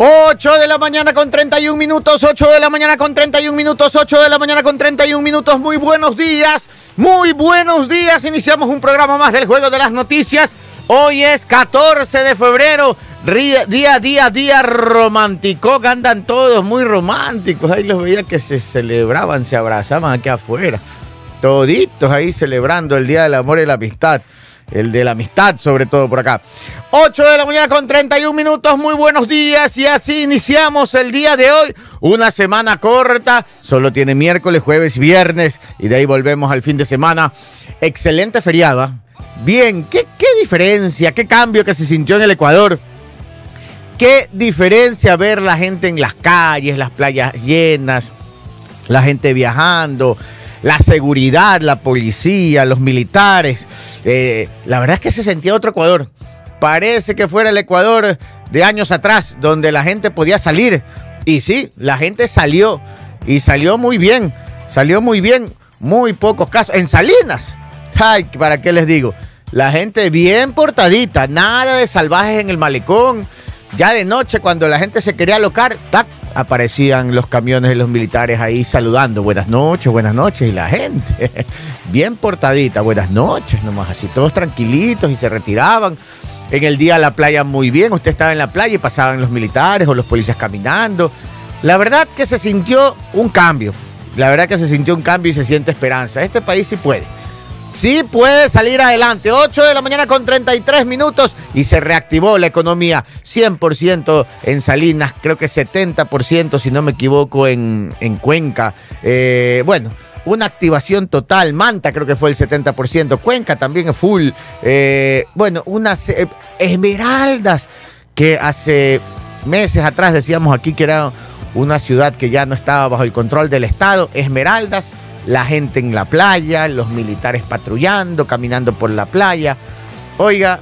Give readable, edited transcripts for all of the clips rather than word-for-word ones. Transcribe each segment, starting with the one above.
8 de la mañana con 31 minutos. Muy buenos días. Iniciamos un programa más del Juego de las Noticias. Hoy es 14 de febrero, día romántico. Andan todos muy románticos. Ahí los veía que se celebraban, se abrazaban aquí afuera. Toditos ahí celebrando el Día del Amor y la Amistad. El de la amistad, sobre todo por acá. 8 de la mañana con 31 minutos, muy buenos días. Y así iniciamos el día de hoy. Una semana corta, solo tiene miércoles, jueves, viernes. Y de ahí volvemos al fin de semana. Excelente feriado. Bien, ¿qué diferencia, qué cambio que se sintió en el Ecuador? Qué diferencia ver la gente en las calles, las playas llenas, la gente viajando, la seguridad, la policía, los militares. La verdad es que se sentía otro Ecuador. Parece que fuera el Ecuador de años atrás, donde la gente podía salir. Y sí, la gente salió. Y salió muy bien. Muy pocos casos. En Salinas. Ay, ¿para qué les digo? La gente bien portadita. Nada de salvajes en el malecón. Ya de noche, cuando la gente se quería alocar, ¡tac!, aparecían los camiones de los militares ahí saludando. Buenas noches, y la gente bien portadita, buenas noches, nomás así, todos tranquilitos, y se retiraban. En el día la playa muy bien, usted estaba en la playa y pasaban los militares o los policías caminando. La verdad que se sintió un cambio, y se siente esperanza. Este país sí puede. Sí puede salir adelante. 8 de la mañana con 33 minutos y se reactivó la economía 100% en Salinas, creo que 70% si no me equivoco en Cuenca. Bueno, una activación total. Manta creo que fue el 70%, Cuenca también es full. Bueno, unas Esmeraldas, que hace meses atrás decíamos aquí que era una ciudad que ya no estaba bajo el control del Estado. Esmeraldas, la gente en la playa, los militares patrullando, caminando por la playa. Oiga,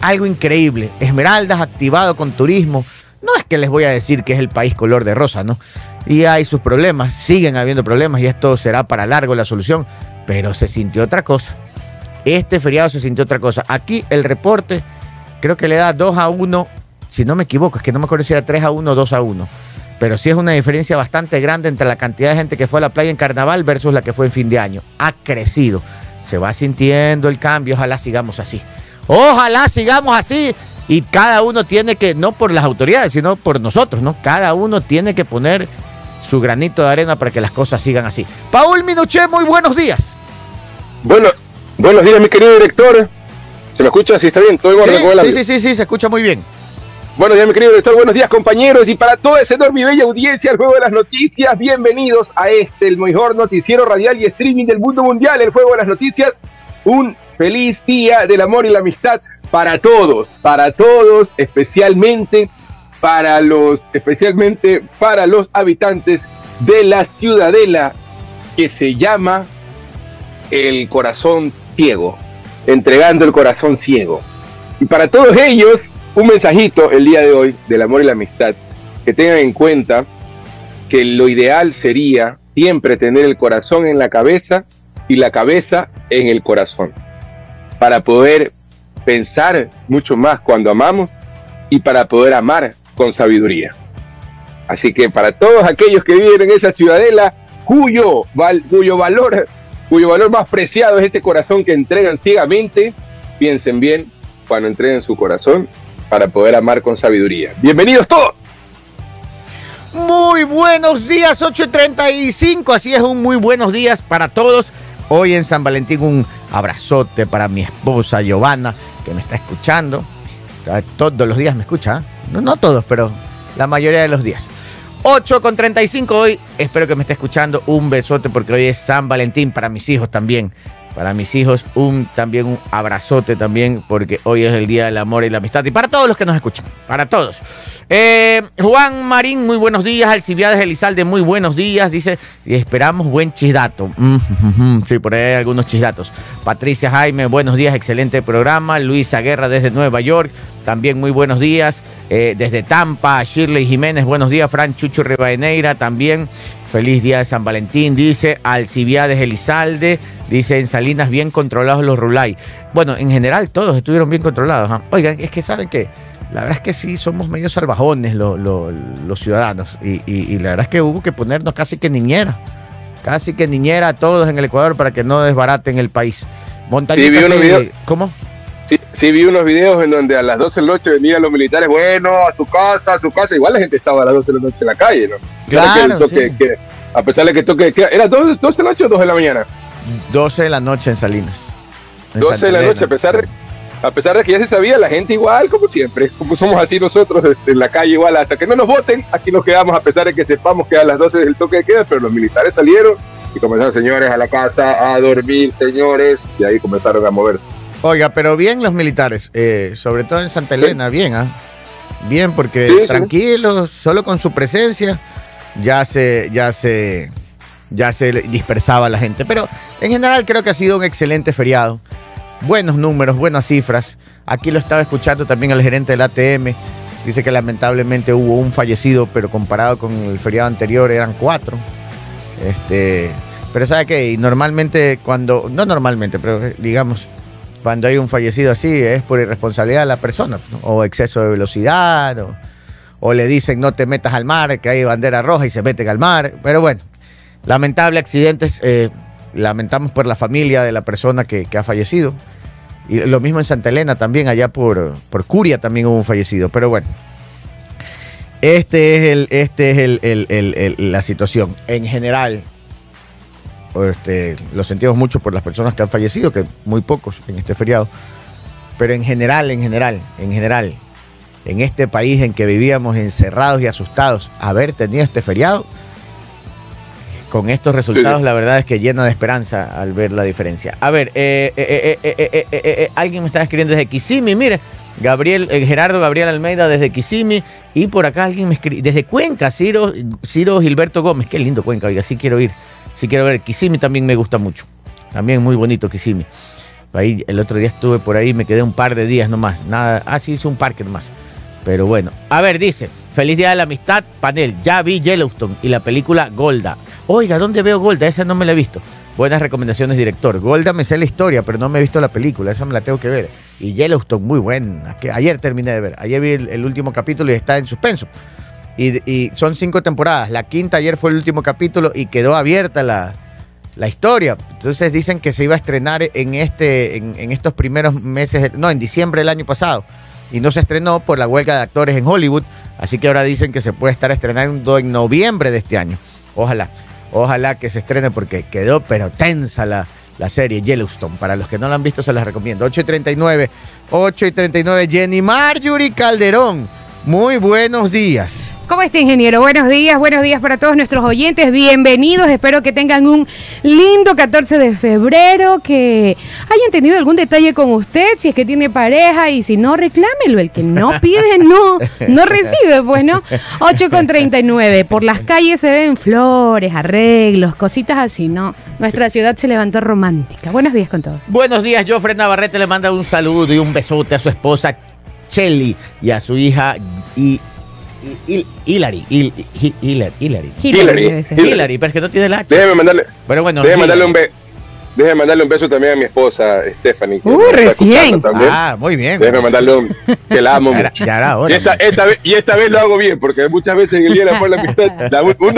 algo increíble. Esmeraldas activado con turismo. No es que les voy a decir que es el país color de rosa, ¿no? Y hay sus problemas, siguen habiendo problemas, y esto será para largo la solución. Pero se sintió otra cosa. Este feriado se sintió otra cosa. Aquí el reporte creo que le da 2-1, si no me equivoco, es que no me acuerdo si era 3-1 o 2-1. Pero sí es una diferencia bastante grande entre la cantidad de gente que fue a la playa en carnaval versus la que fue en fin de año. Ha crecido. Se va sintiendo el cambio. Ojalá sigamos así. Y cada uno tiene que, no por las autoridades, sino por nosotros, ¿no? Cada uno tiene que poner su granito de arena para que las cosas sigan así. Paul Minuché, muy buenos días. Buenos días, mi querido director. ¿Se me escucha? ¿Sí está bien? ¿Todo igual? Sí, se escucha muy bien. Buenos días, mi querido director, buenos días, compañeros, y para toda esa enorme y bella audiencia, el Juego de las Noticias, bienvenidos a este, el mejor noticiero radial y streaming del mundo mundial, el Juego de las Noticias. Un feliz día del amor y la amistad para todos, especialmente para los habitantes de la ciudadela que se llama el Corazón Ciego, entregando el corazón ciego. Y para todos ellos, un mensajito el día de hoy del amor y la amistad. Que tengan en cuenta que lo ideal sería siempre tener el corazón en la cabeza y la cabeza en el corazón, para poder pensar mucho más cuando amamos y para poder amar con sabiduría. Así que para todos aquellos que viven en esa ciudadela cuyo valor más preciado es este corazón que entregan ciegamente, piensen bien cuando entreguen su corazón, para poder amar con sabiduría. ¡Bienvenidos todos! Muy buenos días, 8:35. Así es, un muy buenos días para todos. Hoy en San Valentín, un abrazote para mi esposa Giovanna, que me está escuchando. Todos los días me escucha, ¿eh? No todos, pero la mayoría de los días. 8:35 hoy. Espero que me esté escuchando. Un besote, porque hoy es San Valentín. Para mis hijos también. Para mis hijos, también un abrazote también, porque hoy es el Día del Amor y la Amistad. Y para todos los que nos escuchan, para todos. Juan Marín, muy buenos días. Alcibiades Elizalde, muy buenos días. Dice, y esperamos buen chisdato. Sí, por ahí hay algunos chisdatos. Patricia Jaime, buenos días, excelente programa. Luisa Guerra desde Nueva York, también muy buenos días. Desde Tampa, Shirley Jiménez, buenos días. Fran Chucho Rebaeneira, también feliz día de San Valentín, dice Alcibiades Elizalde. Dice, en Salinas bien controlados los Rulay. Bueno, en general todos estuvieron bien controlados, ¿eh? Oigan, es que saben que La verdad es que sí, somos medio salvajones los ciudadanos. Y la verdad es que hubo que ponernos casi que niñera a todos en el Ecuador para que no desbaraten el país. Montañita, sí, vi unos videos. ¿Cómo? Sí, vi unos videos en donde a las 12 de la noche venían los militares, bueno, a su casa. Igual la gente estaba a las 12 de la noche en la calle, ¿no? Claro, que a pesar de que toque... ¿Era 12 de la noche o 2 de la mañana? 12 de la noche en Salinas. 12 de la noche, a pesar de que ya se sabía, la gente igual, como siempre, como somos así nosotros, en la calle igual, hasta que no nos voten, aquí nos quedamos a pesar de que sepamos que a las 12 es el toque de queda, pero los militares salieron y comenzaron, señores, a la casa, a dormir, señores, y ahí comenzaron a moverse. Oiga, pero bien los militares, sobre todo en Santa Elena, sí. Bien, bien, porque sí, tranquilos, sí. Solo con su presencia ya se dispersaba la gente, pero en general creo que ha sido un excelente feriado. Buenos números, buenas cifras. Aquí lo estaba escuchando también al gerente del ATM. Dice que lamentablemente hubo un fallecido, pero comparado con el feriado anterior eran 4. Pero ¿sabe qué? Cuando hay un fallecido así es por irresponsabilidad de la persona, ¿no? O exceso de velocidad, o le dicen no te metas al mar, que hay bandera roja y se meten al mar. Pero bueno, lamentable accidentes. Lamentamos por la familia de la persona que ha fallecido. Y lo mismo en Santa Elena también, allá por Curia también hubo un fallecido. Pero bueno, la situación. En general, lo sentimos mucho por las personas que han fallecido, que muy pocos en este feriado. Pero en general, en este país en que vivíamos encerrados y asustados, haber tenido este feriado... Con estos resultados, sí. La verdad es que llena de esperanza al ver la diferencia. A ver, alguien me está escribiendo desde Quisimí, mire, Gerardo Gabriel Almeida desde Quisimí, y por acá alguien me escribe, desde Cuenca, Ciro Gilberto Gómez, qué lindo Cuenca, oiga, sí quiero ir, sí quiero ver, Quisimí también me gusta mucho, también muy bonito Quisimí. Ahí, el otro día estuve por ahí, me quedé un par de días nomás, sí hice un parque nomás, pero bueno. A ver, dice... Feliz Día de la Amistad, panel, ya vi Yellowstone y la película Golda. Oiga, ¿dónde veo Golda? Esa no me la he visto. Buenas recomendaciones, director. Golda me sé la historia, pero no me he visto la película, esa me la tengo que ver. Y Yellowstone, muy buena, que ayer terminé de ver. Ayer vi el último capítulo y está en suspenso. Y son 5 temporadas, la quinta ayer fue el último capítulo y quedó abierta la historia. Entonces dicen que se iba a estrenar en estos primeros meses, en diciembre del año pasado. Y no se estrenó por la huelga de actores en Hollywood, así que ahora dicen que se puede estar estrenando en noviembre de este año. Ojalá que se estrene porque quedó pero tensa la serie Yellowstone. Para los que no la han visto se las recomiendo. 8:39, Jenny Marjorie Calderón, muy buenos días. ¿Cómo está, ingeniero? Buenos días para todos nuestros oyentes, bienvenidos, espero que tengan un lindo 14 de febrero, que hayan tenido algún detalle con usted, si es que tiene pareja, y si no, reclámelo, el que no pide, no recibe, pues, ¿no? 8:39, por las calles se ven flores, arreglos, cositas así, ¿no? Nuestra ciudad se levantó romántica. Buenos días con todos. Buenos días, Geoffrey Navarrete le manda un saludo y un besote a su esposa Chely y a su hija Hilary, pero es que no tiene la H. Déjeme mandarle un beso también a mi esposa Stephanie. Recién. Ah, muy bien. Déjeme mandarle un que la amo mucho. Ya esta vez lo hago bien, porque muchas veces en el día de la amistad,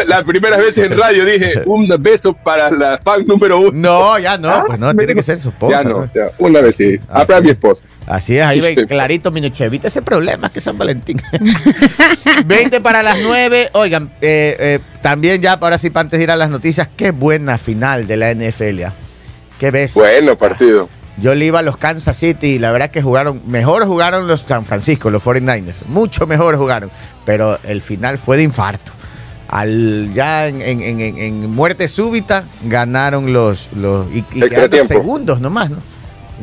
las primeras veces en radio dije un beso para la fan número 1. No, ya no, pues no, tiene que ser su esposa. Ya no, ya, una vez sí. Ah, para mi esposa. Así es, ahí ven, clarito, Minuché, evita ese problema que San Valentín. 8:40. Oigan, también ya, ahora sí, antes de ir a las noticias, qué buena final de la NFL. Qué beso. Bueno, partido. Yo le iba a los Kansas City y la verdad que mejor jugaron los San Francisco, los 49ers. Mucho mejor jugaron, pero el final fue de infarto. Ya en muerte súbita ganaron los y quedaron segundos nomás, ¿no?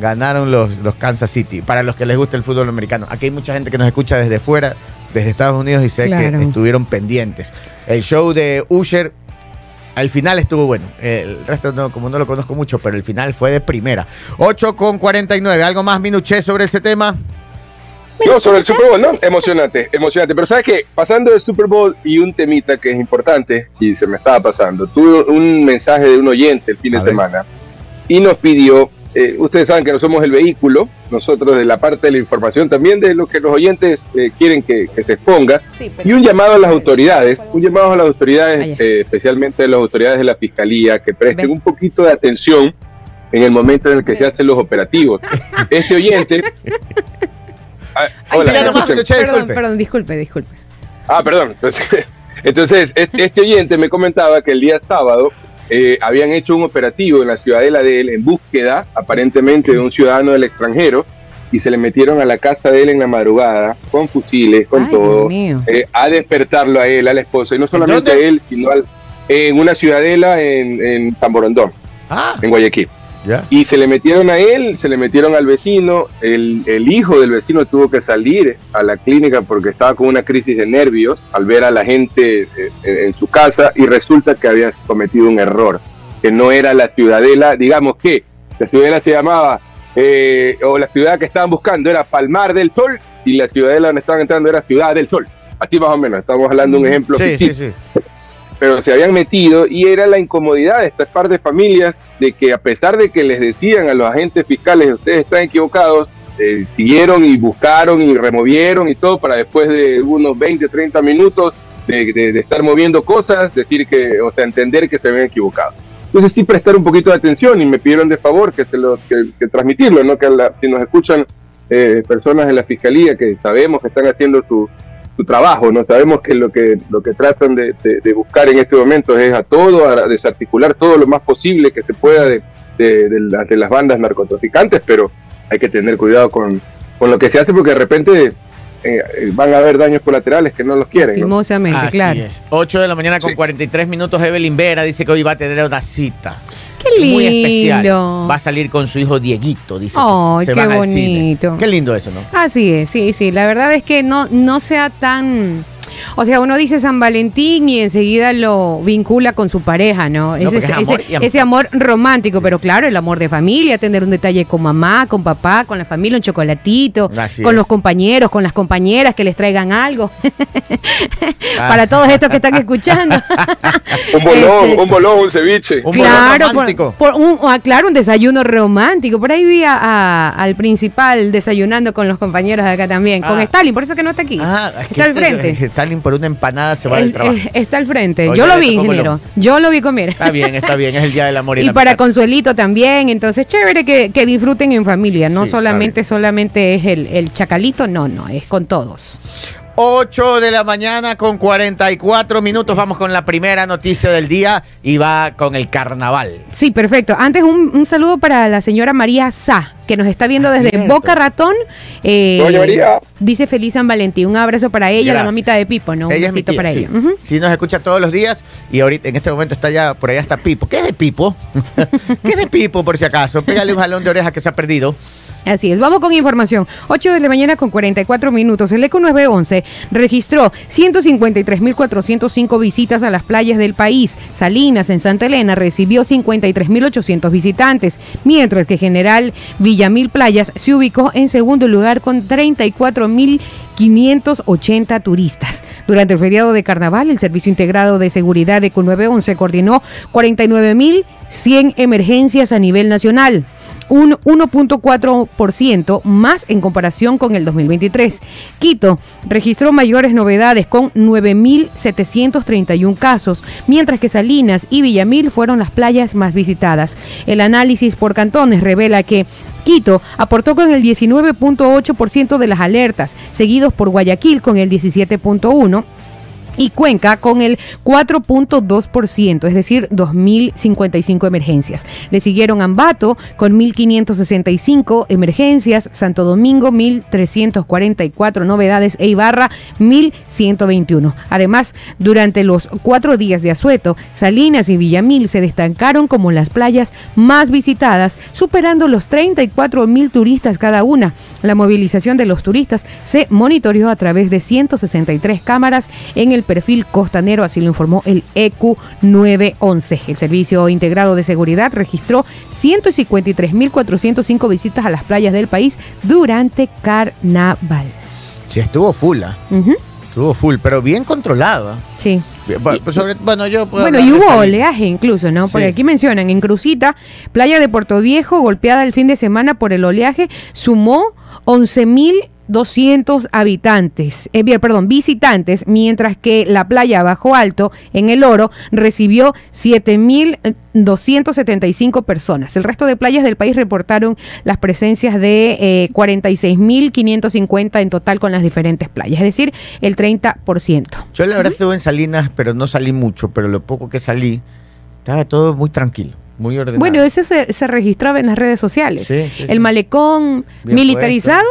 Ganaron los Kansas City. Para los que les gusta el fútbol americano, aquí hay mucha gente que nos escucha desde fuera, desde Estados Unidos, y sé que estuvieron pendientes. El show de Usher al final estuvo bueno. El resto no, como no lo conozco mucho, pero el final fue de primera. 8:49. ¿Algo más, Minuché, sobre ese tema? No, sobre el Super Bowl, ¿no? Emocionante. Pero ¿sabes qué? Pasando del Super Bowl y un temita que es importante y se me estaba pasando. Tuve un mensaje de un oyente el fin de semana y nos pidió ustedes saben que no somos el vehículo, nosotros de la parte de la información, también de lo que los oyentes quieren que se exponga, sí, y un llamado a las autoridades, especialmente a las autoridades de la Fiscalía, que presten un poquito de atención en el momento en el que se hacen los operativos. Este oyente... Perdón, disculpe. Ah, perdón. Entonces, este oyente me comentaba que el día sábado habían hecho un operativo en la ciudadela de él en búsqueda, aparentemente, de un ciudadano del extranjero, y se le metieron a la casa de él en la madrugada, con fusiles, con todo, a despertarlo a él, a la esposa, y no solamente a él, sino en una ciudadela en Tamborondón, en Guayaquil. ¿Ya? Y se le metieron a él, se le metieron al vecino, el hijo del vecino tuvo que salir a la clínica porque estaba con una crisis de nervios al ver a la gente en su casa, y resulta que había cometido un error, que no era la ciudadela, digamos que la ciudadela se llamaba, o la ciudad que estaban buscando era Palmar del Sol, y la ciudadela donde estaban entrando era Ciudad del Sol, así más o menos, estamos hablando de un ejemplo. Sí. Pero se habían metido, y era la incomodidad de estas par de familias, de que a pesar de que les decían a los agentes fiscales, ustedes están equivocados, siguieron y buscaron y removieron y todo, para después de unos 20 o 30 minutos de estar moviendo cosas, decir que, o sea, entender que se habían equivocado. Entonces sí prestar un poquito de atención, y me pidieron de favor que transmitirlo, ¿no? Que si nos escuchan personas de la Fiscalía, que sabemos que están haciendo su trabajo, ¿no? Sabemos que lo que tratan de buscar en este momento es a desarticular todo lo más posible que se pueda de las bandas narcotraficantes, pero hay que tener cuidado con lo que se hace, porque de repente van a haber daños colaterales que no los quieren, ¿no? Así claro. Es. 8 de la mañana con 43 minutos, Evelyn Vera dice que hoy va a tener una cita. Qué lindo. Muy especial. Va a salir con su hijo Dieguito, dice. ¡Ay, qué bonito! Qué lindo eso, ¿no? Así es, sí. La verdad es que no sea tan... O sea, uno dice San Valentín y enseguida lo vincula con su pareja, ¿no? Ese amor romántico, pero claro, el amor de familia, tener un detalle con mamá, con papá, con la familia, un chocolatito, los compañeros, con las compañeras, que les traigan algo. Para todos estos que están escuchando. Un bolón, un ceviche. Un desayuno romántico. Por ahí vi al principal desayunando con los compañeros de acá también, con Stalin, por eso que no está aquí. Está al frente. Stalin por una empanada se va del trabajo. Está al frente. Oye, yo lo vi, ingeniero. Yo lo vi comer. Está bien. Es el día del amor y la para amistad. Consuelito también. Entonces, chévere que disfruten en familia. No solamente es el chacalito. No. Es con todos. 8 de la mañana con 44 minutos. Vamos con la primera noticia del día y va con el carnaval. Sí, perfecto. Antes un saludo para la señora María Sá, que nos está viendo desde Boca Ratón. Doña María. Dice feliz San Valentín. Un abrazo para ella, la mamita de Pipo, ¿no? Ella un besito para ella. Uh-huh. Sí, nos escucha todos los días y ahorita en este momento está ya por allá está Pipo. ¿Qué es de Pipo? ¿Qué es de Pipo, por si acaso? Pégale un jalón de oreja que se ha perdido. Así es, vamos con información. 8 de la mañana con 44 minutos. El ECU 911 registró 153.405 visitas a las playas del país. Salinas, en Santa Elena, recibió 53.800 visitantes, mientras que General Villamil Playas se ubicó en segundo lugar con 34.580 turistas. Durante el feriado de Carnaval, el Servicio Integrado de Seguridad ECU 911 coordinó 49.100 emergencias a nivel nacional, un 1.4% más en comparación con el 2023. Quito registró mayores novedades con 9.731 casos, mientras que Salinas y Villamil fueron las playas más visitadas. El análisis por cantones revela que Quito aportó con el 19.8% de las alertas, seguidos por Guayaquil con el 17.1%. y Cuenca con el 4.2%, es decir, 2.055 emergencias. Le siguieron Ambato con 1.565 emergencias, Santo Domingo 1.344 novedades e Ibarra 1.121. Además, durante los 4 días de asueto, Salinas y Villamil se destacaron como las playas más visitadas, superando los 34.000 turistas cada una. La movilización de los turistas se monitoreó a través de 163 cámaras en el perfil costanero, así lo informó el ECU 911. El Servicio Integrado de Seguridad registró 153.405 visitas a las playas del país durante Carnaval. Sí, estuvo full, pero bien controlada. Sí. Y hubo oleaje incluso, ¿no? Porque aquí mencionan, en Cruzita, playa de Puerto Viejo, golpeada el fin de semana por el oleaje, sumó 11.200 visitantes, mientras que la playa Bajo Alto, en El Oro, recibió 7.275 personas. El resto de playas del país reportaron las presencias de 46.550 en total con las diferentes playas, es decir, el 30%. Yo la verdad estuve en Salinas, pero no salí mucho, pero lo poco que salí, estaba todo muy tranquilo. Muy ordenado. Bueno, eso se registraba en las redes sociales. El malecón bien militarizado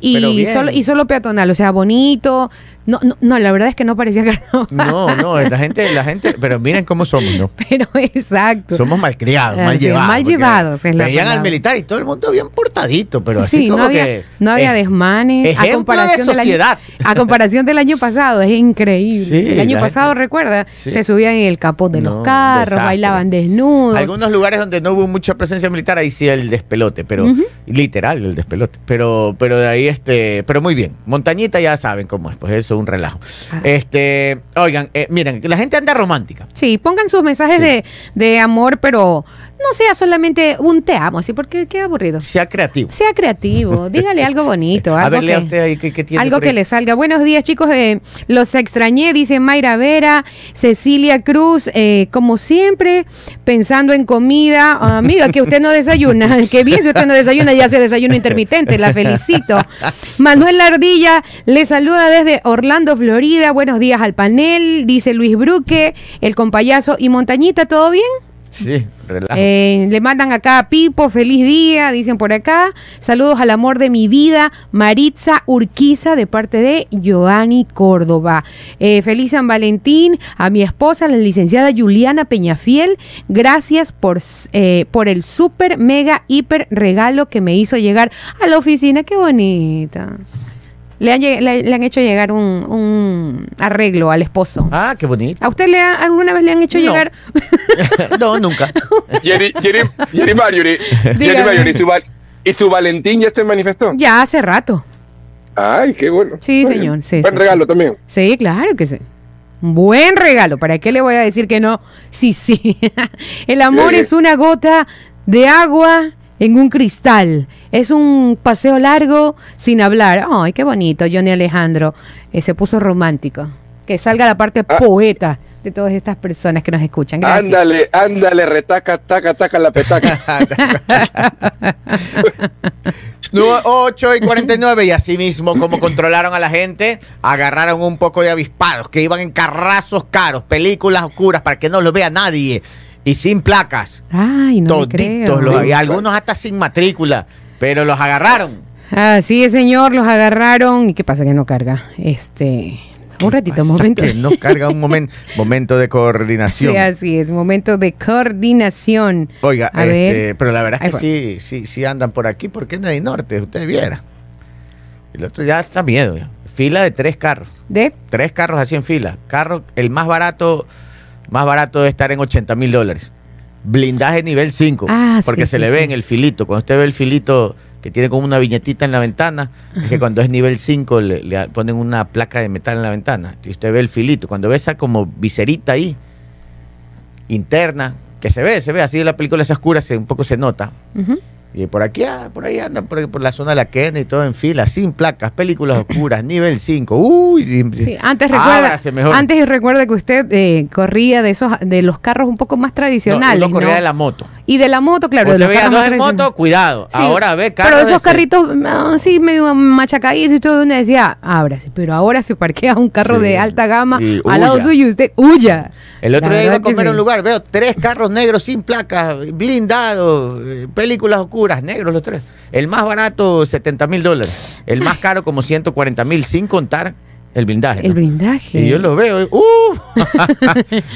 y solo peatonal, o sea, bonito. No, la verdad es que no parecía que la gente, pero miren cómo somos, ¿no? Pero exacto. Somos malcriados, mal llevados. Veían al militar y todo el mundo bien portadito, pero así como no había, que no había desmanes a comparación de sociedad. A comparación del año pasado, es increíble. Sí, el año pasado, recuerda, se subían en el capó de los carros, exacto, bailaban desnudos. Algunos lugares donde no hubo mucha presencia militar, ahí sí el despelote, pero literal el despelote, pero de ahí pero muy bien. Montañita ya saben cómo es, pues eso es un relajo. Oigan, miren, la gente anda romántica. Sí, pongan sus mensajes de amor, pero no sea solamente un te amo, ¿sí? Porque qué aburrido. Sea creativo. Sea creativo, dígale algo bonito. Algo a ver, lea usted ahí, ¿qué tiene algo que le salga? Buenos días, chicos, los extrañé, dice Mayra Vera, Cecilia Cruz, como siempre, pensando en comida. Amiga, que usted no desayuna, que bien si usted no desayuna, ya hace desayuno intermitente, la felicito. Manuel Ardilla le saluda desde Orlando, Florida. Buenos días al panel, dice Luis Bruque, el compayazo y Montañita, ¿todo bien? Sí, relajo. Le mandan acá a Pipo, feliz día, dicen por acá. Saludos al amor de mi vida, Maritza Urquiza, de parte de Giovanni Córdoba. Feliz San Valentín a mi esposa, la licenciada Juliana Peñafiel. Gracias por el super, mega, hiper regalo que me hizo llegar a la oficina. ¡Qué bonita! Le han hecho llegar un arreglo al esposo. Ah, qué bonito. ¿A usted alguna vez le han hecho llegar? No, nunca. Jenny Marjorie, ¿y su Valentín ya se manifestó? Ya hace rato. Ay, qué bueno. Sí, bueno, señor. Sí, buen regalo también. Sí, claro que sí. Buen regalo. ¿Para qué le voy a decir que no? Sí. El amor es una gota de agua en un cristal, es un paseo largo sin hablar. Ay, qué bonito, Johnny Alejandro, se puso romántico. Que salga la parte poeta de todas estas personas que nos escuchan. Gracias. Ándale, retaca, taca la petaca. 8:49, y así mismo como controlaron a la gente, agarraron un poco de avispados que iban en carrazos caros, películas oscuras para que no los vea nadie. Y sin placas. Ay, no creo. Toditos, y algunos hasta sin matrícula, pero los agarraron. Así es, señor, los agarraron. ¿Y qué pasa que no carga? Un ratito, un momento. Que no carga un momento de coordinación. Sí, así es, momento de coordinación. Oiga, pero la verdad es que sí andan por aquí, porque en el norte, usted viera. El otro ya está miedo. Fila de 3 carros. ¿De? 3 carros así en fila. El más barato debe estar en $80,000. Blindaje nivel 5. Porque se le ve en el filito. Cuando usted ve el filito que tiene como una viñetita en la ventana, es que cuando es nivel 5 le ponen una placa de metal en la ventana. Y usted ve el filito. Cuando ve esa como viserita ahí, interna, que se ve así de la película esa oscura, un poco se nota. Y por ahí andan, por la zona de la Kennedy y todo en fila, sin placas, películas oscuras, nivel 5. Uy, sí, antes recuerda que usted corría de los carros un poco más tradicionales. No, corría de la moto. Y de la moto, claro. Usted veía dos en moto, cuidado. Sí, ahora ve carros. Pero esos carritos así medio machacaditos y todo, uno decía, ábrase. Pero ahora se parquea un carro de alta gama al lado suyo y usted huya. El otro día iba a comer a un lugar, veo 3 carros negros sin placas, blindados, películas oscuras, negros los 3. El más barato, $70,000. El más caro, como $140,000, sin contar el blindaje. El blindaje. Y yo los veo,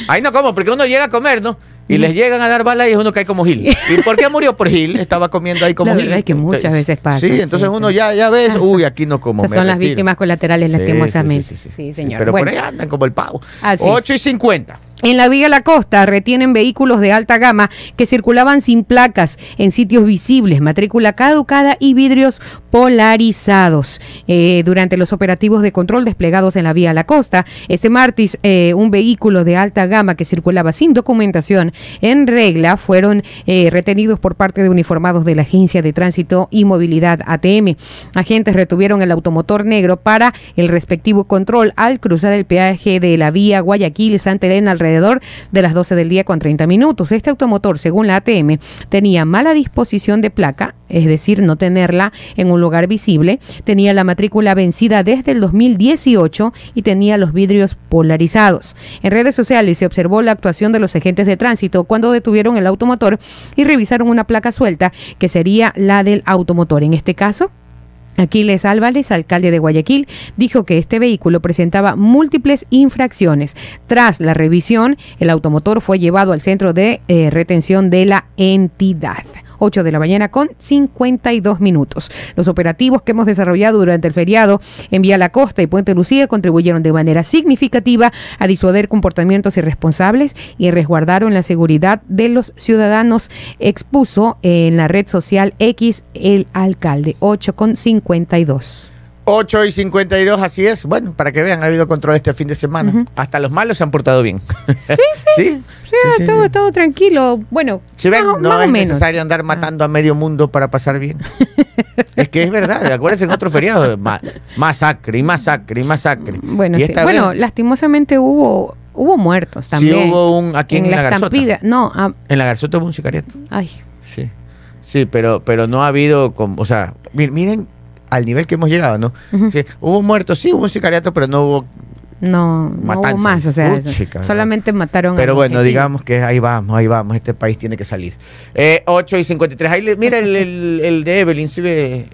ahí no como, porque uno llega a comer, ¿no? Y les llegan a dar balas y uno cae como Gil. ¿Y por qué murió? Por Gil, estaba comiendo ahí como Gil. La verdad es que muchas veces pasa. Sí, entonces uno ya ves, aquí no como. Esas son las víctimas colaterales, lastimosamente. Sí, señor. Pero por ahí andan como el pavo. 8:50. En la Vía La Costa retienen vehículos de alta gama que circulaban sin placas en sitios visibles, matrícula caducada y vidrios polarizados. Durante los operativos de control desplegados en la Vía La Costa, este martes un vehículo de alta gama que circulaba sin documentación en regla fueron retenidos por parte de uniformados de la Agencia de Tránsito y Movilidad ATM. Agentes retuvieron el automotor negro para el respectivo control al cruzar el peaje de la Vía Guayaquil Santa Elena alrededor de las 12:30 p.m. Este automotor, según la ATM, tenía mala disposición de placa, es decir, no tenerla en un lugar visible, tenía la matrícula vencida desde el 2018 y tenía los vidrios polarizados. En redes sociales se observó la actuación de los agentes de tránsito cuando detuvieron el automotor y revisaron una placa suelta que sería la del automotor. En este caso, Aquiles Álvarez, alcalde de Guayaquil, dijo que este vehículo presentaba múltiples infracciones. Tras la revisión, el automotor fue llevado al centro de retención de la entidad. 8:52 a.m. Los operativos que hemos desarrollado durante el feriado en Vía La Costa y Puente Lucía contribuyeron de manera significativa a disuadir comportamientos irresponsables y resguardaron la seguridad de los ciudadanos, expuso en la red social X el alcalde. 8:52. 8:52, así es. Bueno, para que vean, ha habido control este fin de semana. Hasta los malos se han portado bien. Sí, todo tranquilo. Bueno, si ven, no es necesario andar matando a medio mundo para pasar bien. Es que es verdad, acuérdense en otro feriado, masacre. Bueno, y sí. Bueno, lastimosamente hubo muertos también. Sí, hubo un aquí en la Garzota. No, en la Garzota hubo un sicariato. Ay. Sí, pero no ha habido, o sea, miren al nivel que hemos llegado, ¿no? Sí, hubo muertos, sí, hubo un sicariato, pero no hubo matanzas. Hubo más, o sea, solamente mataron a bueno, digamos que ahí vamos, este país tiene que salir. 8:53, ahí mira el de Evelyn,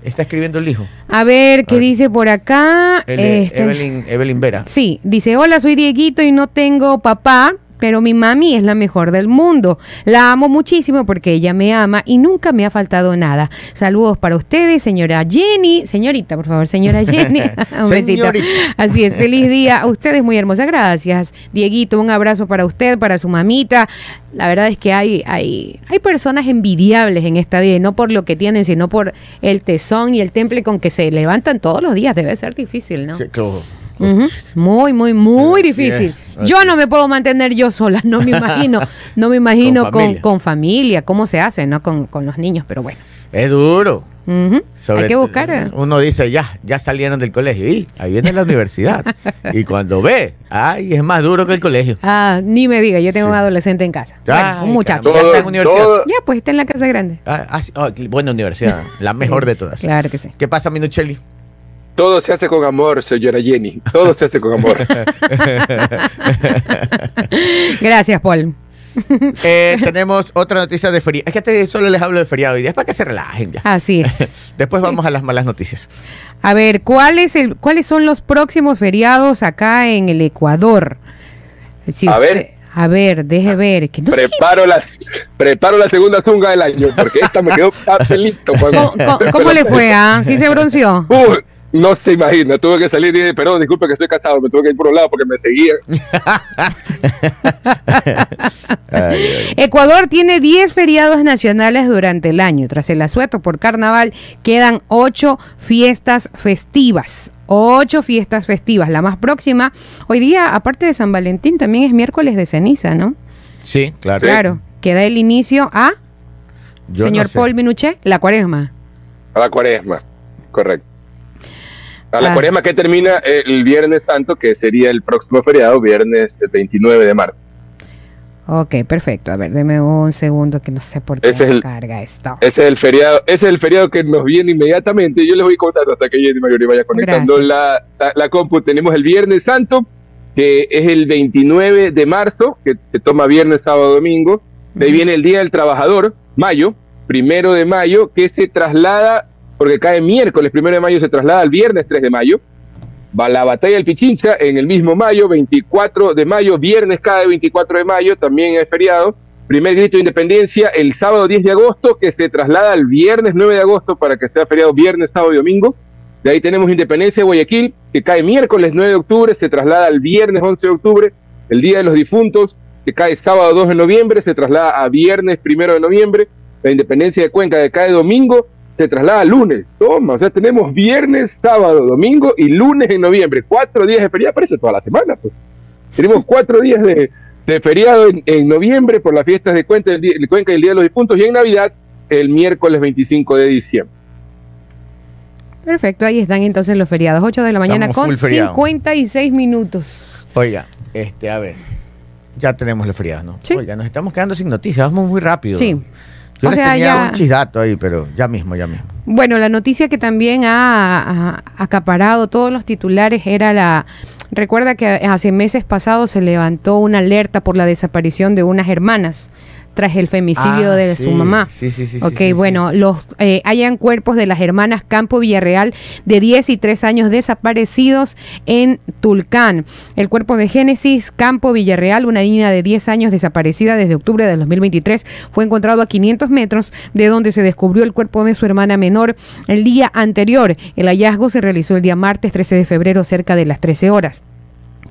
está escribiendo el hijo. A ver, ¿qué dice por acá? Evelyn Vera. Sí, dice, hola, soy Dieguito y no tengo papá, pero mi mami es la mejor del mundo. La amo muchísimo porque ella me ama y nunca me ha faltado nada. Saludos para ustedes, señora Jenny. Señorita, por favor, señora Jenny. Un besito. Así es, feliz día a ustedes, muy hermosa. Gracias, Dieguito, un abrazo para usted, para su mamita. La verdad es que hay personas envidiables en esta vida, y no por lo que tienen, sino por el tesón y el temple con que se levantan todos los días. Debe ser difícil, ¿no? Sí, claro. Muy difícil. Yo no me puedo mantener yo sola, no me imagino con familia, cómo se hace, ¿no? Con los niños, pero bueno. Es duro. Hay que buscar. Uno dice, ya salieron del colegio, y ahí viene la universidad. Y cuando ve, es más duro que el colegio. Ni me diga, yo tengo un adolescente en casa. Un muchacho. Ya está en universidad. Ya, pues está en la casa grande. Buena universidad, la mejor de todas. Claro que sí. ¿Qué pasa, Minuchelli? Todo se hace con amor, señora Jenny. Todo se hace con amor. Gracias, Paul. Tenemos otra noticia de feriado. Es que solo les hablo de feriado y es para que se relajen ya. Así es. Después vamos a las malas noticias. A ver, ¿cuáles son los próximos feriados acá en el Ecuador? A ver, deje ver. Que no preparo la segunda zunga del año, porque esta me quedó papelito. ¿Cómo le fue? ¿Sí se bronceó? No se imagina, tuve que salir y dije, perdón, disculpe que estoy casado, me tuve que ir por un lado porque me seguían. Ecuador tiene 10 feriados nacionales durante el año. Tras el asueto por carnaval, quedan 8 fiestas festivas. 8 fiestas festivas. La más próxima, hoy día, aparte de San Valentín, también es miércoles de ceniza, ¿no? Sí, claro. Claro, que da el inicio a, Paul Minuché, la cuaresma. A la cuaresma, correcto. A la cuaresma que termina el Viernes Santo, que sería el próximo feriado, viernes 29 de marzo. Ok, perfecto. A ver, deme un segundo que no sé por qué me carga esto. Ese es el feriado que nos viene inmediatamente. Yo les voy contando hasta que Jenny Marjorie vaya conectando la compu. Tenemos el Viernes Santo, que es el 29 de marzo, que se toma viernes, sábado, domingo. De ahí viene el Día del Trabajador, mayo, 1 de mayo, que se traslada, porque cae miércoles 1 de mayo, se traslada al viernes 3 de mayo, va la batalla del Pichincha en el mismo mayo, 24 de mayo, viernes cae 24 de mayo, también es feriado, primer grito de independencia el sábado 10 de agosto, que se traslada al viernes 9 de agosto para que sea feriado viernes, sábado y domingo. De ahí tenemos Independencia de Guayaquil, que cae miércoles 9 de octubre, se traslada al viernes 11 de octubre, el Día de los Difuntos, que cae sábado 2 de noviembre, se traslada a viernes 1 de noviembre, la independencia de Cuenca que cae domingo, se traslada a lunes. Toma, o sea, tenemos viernes, sábado, domingo y lunes en noviembre, 4 días de feriado, parece toda la semana, pues. Tenemos 4 días de feriado en noviembre por las fiestas de Cuenca, el Día de los Difuntos, y en Navidad, el miércoles 25 de diciembre. Perfecto, ahí están entonces los feriados. 8 de la mañana con 56 minutos. Oiga, a ver, ya tenemos los feriados, ¿no? ¿Sí? Oiga, nos estamos quedando sin noticias, vamos muy rápido. Sí. Yo les tenía un chisdato ahí, pero ya mismo. Bueno, la noticia que también ha acaparado todos los titulares era la... Recuerda que hace meses pasados se levantó una alerta por la desaparición de unas hermanas tras el femicidio de su mamá. Sí. Los hallan cuerpos de las hermanas Campo Villarreal, de 10 y 3 años, desaparecidos en Tulcán. El cuerpo de Génesis Campo Villarreal, una niña de 10 años desaparecida desde octubre de 2023, fue encontrado a 500 metros de donde se descubrió el cuerpo de su hermana menor el día anterior. El hallazgo se realizó el día martes 13 de febrero, cerca de las 13 horas.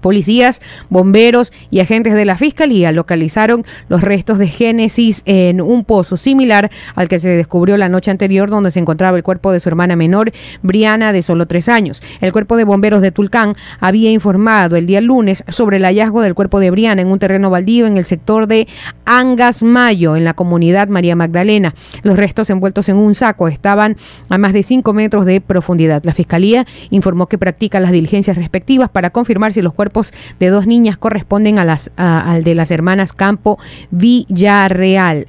Policías, bomberos y agentes de la Fiscalía localizaron los restos de Génesis en un pozo similar al que se descubrió la noche anterior, donde se encontraba el cuerpo de su hermana menor, Briana, de solo 3 años. El cuerpo de bomberos de Tulcán había informado el día lunes sobre el hallazgo del cuerpo de Briana en un terreno baldío en el sector de Angas Mayo, en la comunidad María Magdalena. Los restos, envueltos en un saco, estaban a más de 5 metros de profundidad. La Fiscalía informó que practica las diligencias respectivas para confirmar si los cuerpos de 2 niñas corresponden al de las hermanas Campo Villarreal.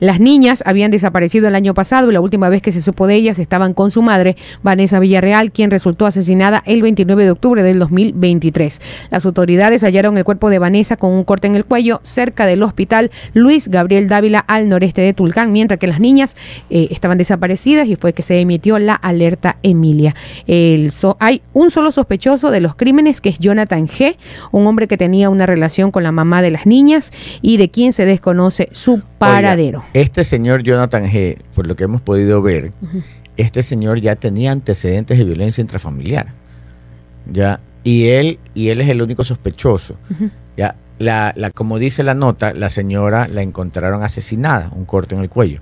Las niñas habían desaparecido el año pasado y la última vez que se supo de ellas estaban con su madre, Vanessa Villarreal, quien resultó asesinada el 29 de octubre del 2023. Las autoridades hallaron el cuerpo de Vanessa con un corte en el cuello cerca del hospital Luis Gabriel Dávila, al noreste de Tulcán, mientras que las niñas estaban desaparecidas, y fue que se emitió la alerta Emilia. Hay un solo sospechoso de los crímenes, que es Jonathan G, un hombre que tenía una relación con la mamá de las niñas y de quien se desconoce su paradero. Este señor Jonathan G., por lo que hemos podido ver, este señor ya tenía antecedentes de violencia intrafamiliar, ¿ya? Y él es el único sospechoso, ¿ya? Como dice la nota, la señora la encontraron asesinada, un corte en el cuello,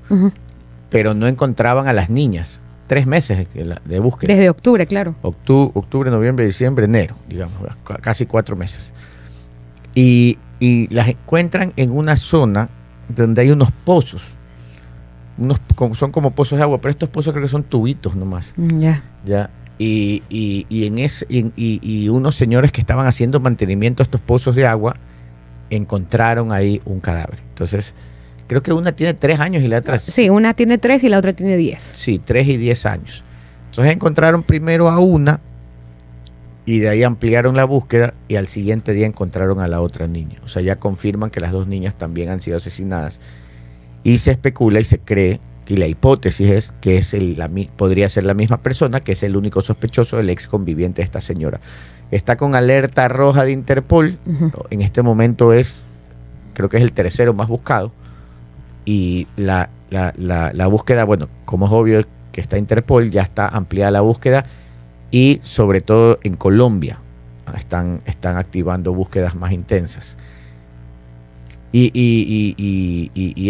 pero no encontraban a las niñas. 3 meses de búsqueda. Desde octubre, claro. Octubre, noviembre, diciembre, enero, digamos, casi 4 meses. Y las encuentran en una zona donde hay unos pozos, son como pozos de agua, pero estos pozos creo que son tubitos nomás. Ya. Y unos señores que estaban haciendo mantenimiento a estos pozos de agua encontraron ahí un cadáver. Entonces, creo que una tiene 3 años y la otra... Sí, una tiene 3 y la otra tiene 10. Sí, 3 y 10 años. Entonces encontraron primero a una y de ahí ampliaron la búsqueda y al siguiente día encontraron a la otra niña. O sea, ya confirman que las 2 niñas también han sido asesinadas. Y se especula y se cree, y la hipótesis es que podría ser la misma persona, que es el único sospechoso, el ex conviviente de esta señora. Está con alerta roja de Interpol. En este momento creo que es el tercero más buscado. Y la búsqueda, bueno, como es obvio que está Interpol, ya está ampliada la búsqueda. Y sobre todo en Colombia están activando búsquedas más intensas. Y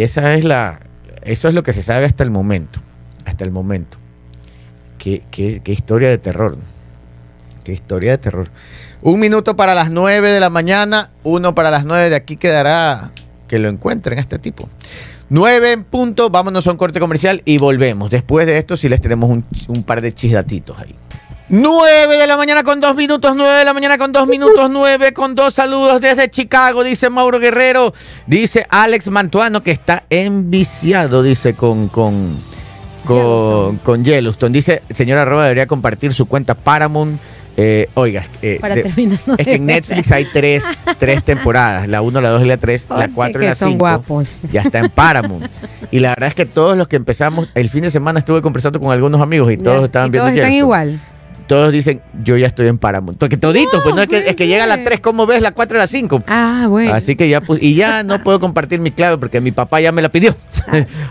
eso es lo que se sabe hasta el momento. Qué historia de terror. 1 minuto para las 9 de la mañana, 1 para las 9 de aquí quedará que lo encuentren a este tipo. 9 en punto, vámonos a un corte comercial y volvemos. Después de esto sí les tenemos un par de chisdatitos ahí. 9 de la mañana con 2 minutos, saludos desde Chicago, dice Mauro Guerrero, dice Alex Mantuano que está enviciado, dice con Yellowstone, dice señora Roba debería compartir su cuenta Paramount. Es que en Netflix hay tres temporadas, la 1, la 2 y la 3, la 4 y la 5, ya está en Paramount. Y la verdad es que todos los que empezamos, el fin de semana estuve conversando con algunos amigos y todos estaban viendo Yellowstone. Están igual. Todos dicen, yo ya estoy en Paramount. Porque toditos, pues no es que llega a la 3, ¿cómo ves? La 4 y la 5. Ah, bueno. Así que ya, y ya no puedo compartir mi clave porque mi papá ya me la pidió.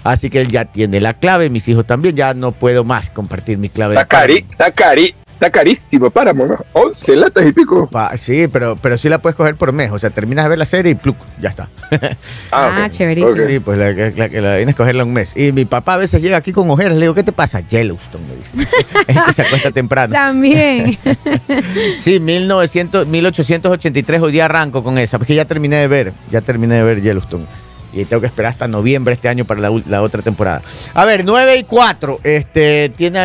Así que él ya tiene la clave, mis hijos también, ya no puedo más compartir mi clave. Está cari. está carísimo, Páramo, ¿no? 11 latas y pico. Sí, pero sí la puedes coger por mes. O sea, terminas de ver la serie y ¡pluc! Ya está. Ah, okay. Chéverito. Okay. Sí, pues la vienes a cogerla un mes. Y mi papá a veces llega aquí con ojeras. Le digo, ¿qué te pasa? Yellowstone, me dice. Es que se acuesta temprano. También. Sí, 1883, hoy día arranco con esa. Porque ya terminé de ver Yellowstone. Y tengo que esperar hasta noviembre este año para la otra temporada. A ver, 9 y 4, ¿tiene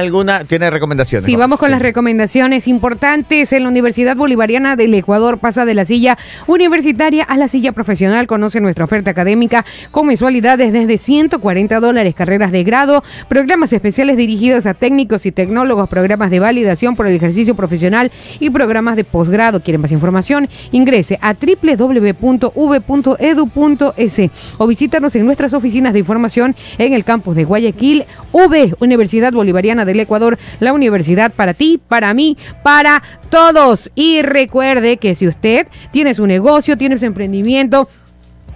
recomendaciones? Sí, vamos con las recomendaciones importantes. En la Universidad Bolivariana del Ecuador pasa de la silla universitaria a la silla profesional. Conoce nuestra oferta académica con mensualidades desde $140, carreras de grado, programas especiales dirigidos a técnicos y tecnólogos, programas de validación por el ejercicio profesional y programas de posgrado. ¿Quieren más información? Ingrese a www.v.edu.es. o visítanos en nuestras oficinas de información en el campus de Guayaquil. UB, Universidad Bolivariana del Ecuador, la universidad para ti, para mí, para todos. Y recuerde que si usted tiene su negocio, tiene su emprendimiento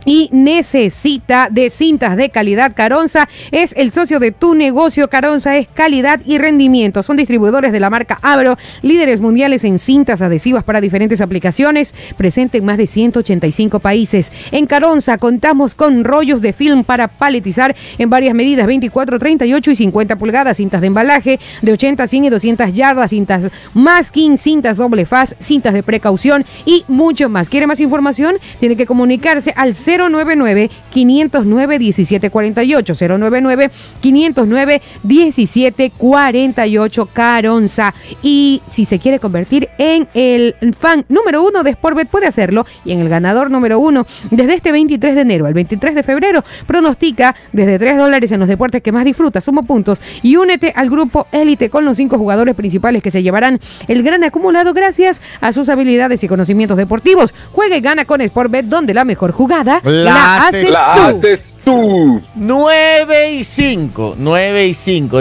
y necesita de cintas de calidad, Caronza es el socio de tu negocio. Caronza es calidad y rendimiento. Son distribuidores de la marca Abro, líderes mundiales en cintas adhesivas para diferentes aplicaciones, presente en más de 185 países. En Caronza contamos con rollos de film para paletizar en varias medidas, 24, 38 y 50 pulgadas, cintas de embalaje de 80, 100 y 200 yardas, cintas masking, cintas doble faz, cintas de precaución y mucho más. ¿Quiere más información? Tiene que comunicarse al 099-509-1748, 099-509-1748, Caronza. Y si se quiere convertir en el fan número 1 de Sportbet, puede hacerlo, y en el ganador número 1 desde este 23 de enero al 23 de febrero. Pronostica desde $3 en los deportes que más disfrutas, suma puntos y únete al grupo élite con los 5 jugadores principales que se llevarán el gran acumulado gracias a sus habilidades y conocimientos deportivos. Juega y gana con Sportbet, donde la mejor jugada la haces tú. 9 y 5,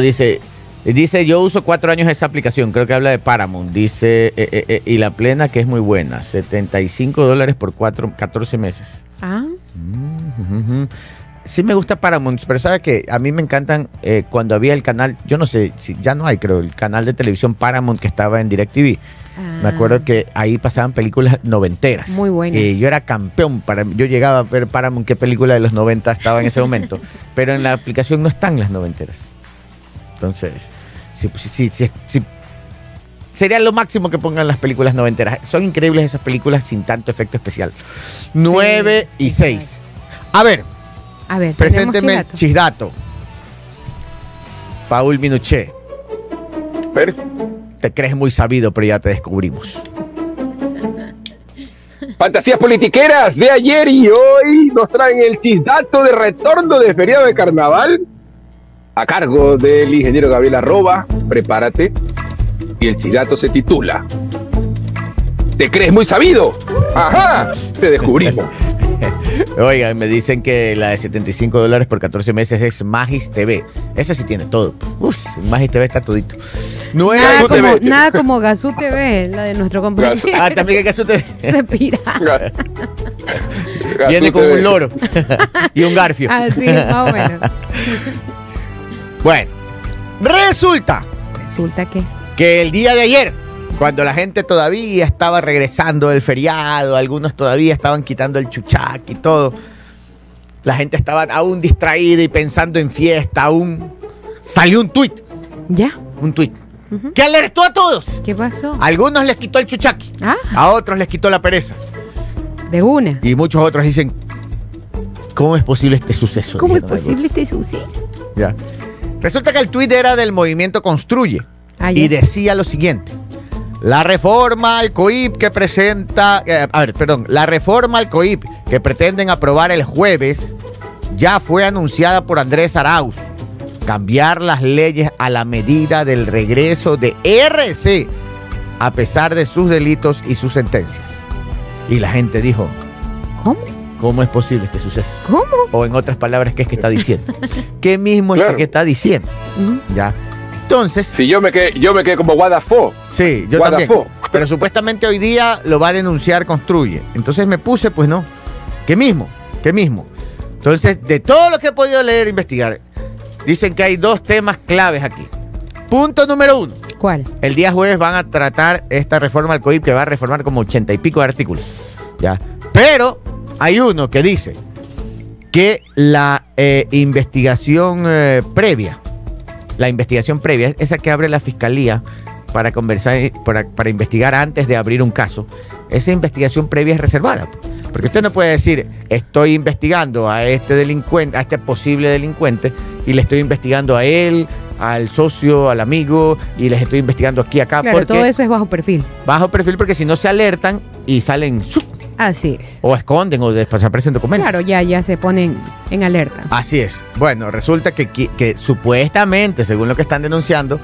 dice yo uso 4 años esa aplicación, creo que habla de Paramount, dice, y la plena que es muy buena, $75 por 14 meses. Ah. Sí me gusta Paramount, pero sabe que a mí me encantan cuando había el canal, yo no sé, si ya no hay, creo, el canal de televisión Paramount que estaba en DirecTV. Me acuerdo que ahí pasaban películas noventeras. Muy buenas. Yo era campeón. Yo llegaba a ver Paramount qué película de los 90 estaba en ese momento. Pero en la aplicación no están las noventeras. Entonces, sí, sería lo máximo que pongan las películas noventeras. Son increíbles esas películas sin tanto efecto especial. 9 y 6. A ver, presénteme Chisdato. Paul Minuché. Te crees muy sabido, pero ya te descubrimos. Fantasías politiqueras de ayer y hoy nos traen el chisdato de retorno de feriado de carnaval a cargo del ingeniero Gabriel Arroba. Prepárate. Y el chisdato se titula ¿Te crees muy sabido? ¡Ajá! Te descubrimos. Oigan, me dicen que la de $75 por 14 meses es Magis TV. Esa sí tiene todo. Magis TV está todito. Nada como Gazú TV, la de nuestro compañero. También hay Gazú TV. Se pira. Viene con TV. Un loro y un garfio. Así es, más o menos. Bueno, ¿Resulta qué? Que el día de ayer, cuando la gente todavía estaba regresando del feriado, algunos todavía estaban quitando el chuchac y todo, la gente estaba aún distraída y pensando en fiesta, aún salió un tuit. ¿Ya? Un tuit. Uh-huh. Que alertó a todos. ¿Qué pasó? A algunos les quitó el chuchaqui, a otros les quitó la pereza. De una. Y muchos otros dicen, ¿cómo es posible este suceso? ¿Cómo es posible este suceso? Ya. Resulta que el tuit era del movimiento Construye. Y decía lo siguiente. La reforma al COIP que la reforma al COIP que pretenden aprobar el jueves ya fue anunciada por Andrés Arauz. Cambiar las leyes a la medida del regreso de RC a pesar de sus delitos y sus sentencias. Y la gente dijo, ¿cómo? ¿Cómo es posible este suceso? ¿Cómo? O en otras palabras, ¿qué es que está diciendo? ¿Qué mismo es que está diciendo? Uh-huh. Ya. Entonces, si yo me quedé como Guadafó. Sí, yo también. Pero supuestamente hoy día lo va a denunciar Construye. Entonces me puse, pues no, ¿qué mismo? Entonces, de todo lo que he podido leer e investigar, dicen que hay dos temas claves aquí. Punto número 1. ¿Cuál? El día jueves van a tratar esta reforma al COIP que va a reformar como 80 y pico de artículos. ¿Ya? Pero hay uno que dice que la investigación previa, esa que abre la fiscalía para conversar, para investigar antes de abrir un caso, esa investigación previa es reservada. Porque usted no puede decir, estoy investigando a este delincuente, a este posible delincuente, y le estoy investigando a él, al socio, al amigo, y les estoy investigando aquí, acá. Claro, porque todo eso es bajo perfil. Bajo perfil, porque si no se alertan y salen. Así es. O esconden o desaparecen documentos. Claro, ya se ponen en alerta. Así es. Bueno, resulta que supuestamente, según lo que están denunciando,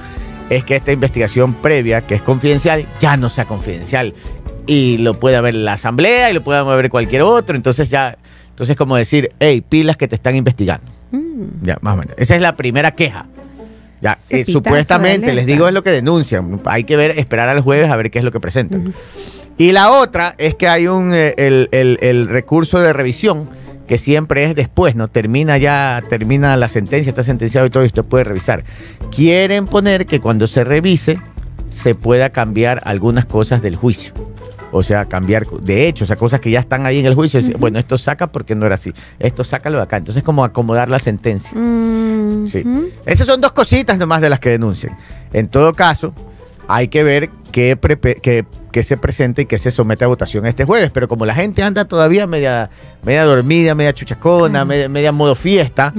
es que esta investigación previa, que es confidencial, ya no sea confidencial. Y lo puede haber la asamblea y lo puede haber cualquier otro. Entonces ya, como decir, hey, pilas que te están investigando. Ya, más o menos. Esa es la primera queja. Ya, supuestamente, les digo, es lo que denuncian. Hay que ver, esperar al jueves a ver qué es lo que presentan. Y la otra es que hay el recurso de revisión, que siempre es después, ¿no? Termina la sentencia, está sentenciado y todo, y usted puede revisar. Quieren poner que cuando se revise, se pueda cambiar algunas cosas del juicio. O sea, cambiar, de hecho, o sea, cosas que ya están ahí en el juicio. Bueno, esto saca porque no era así. Esto sácalo de acá. Entonces, como acomodar la sentencia. Sí. Esas son dos cositas nomás de las que denuncian. En todo caso, hay que ver que se presente y que se somete a votación este jueves, pero como la gente anda todavía media dormida, media chuchacona, media modo fiesta,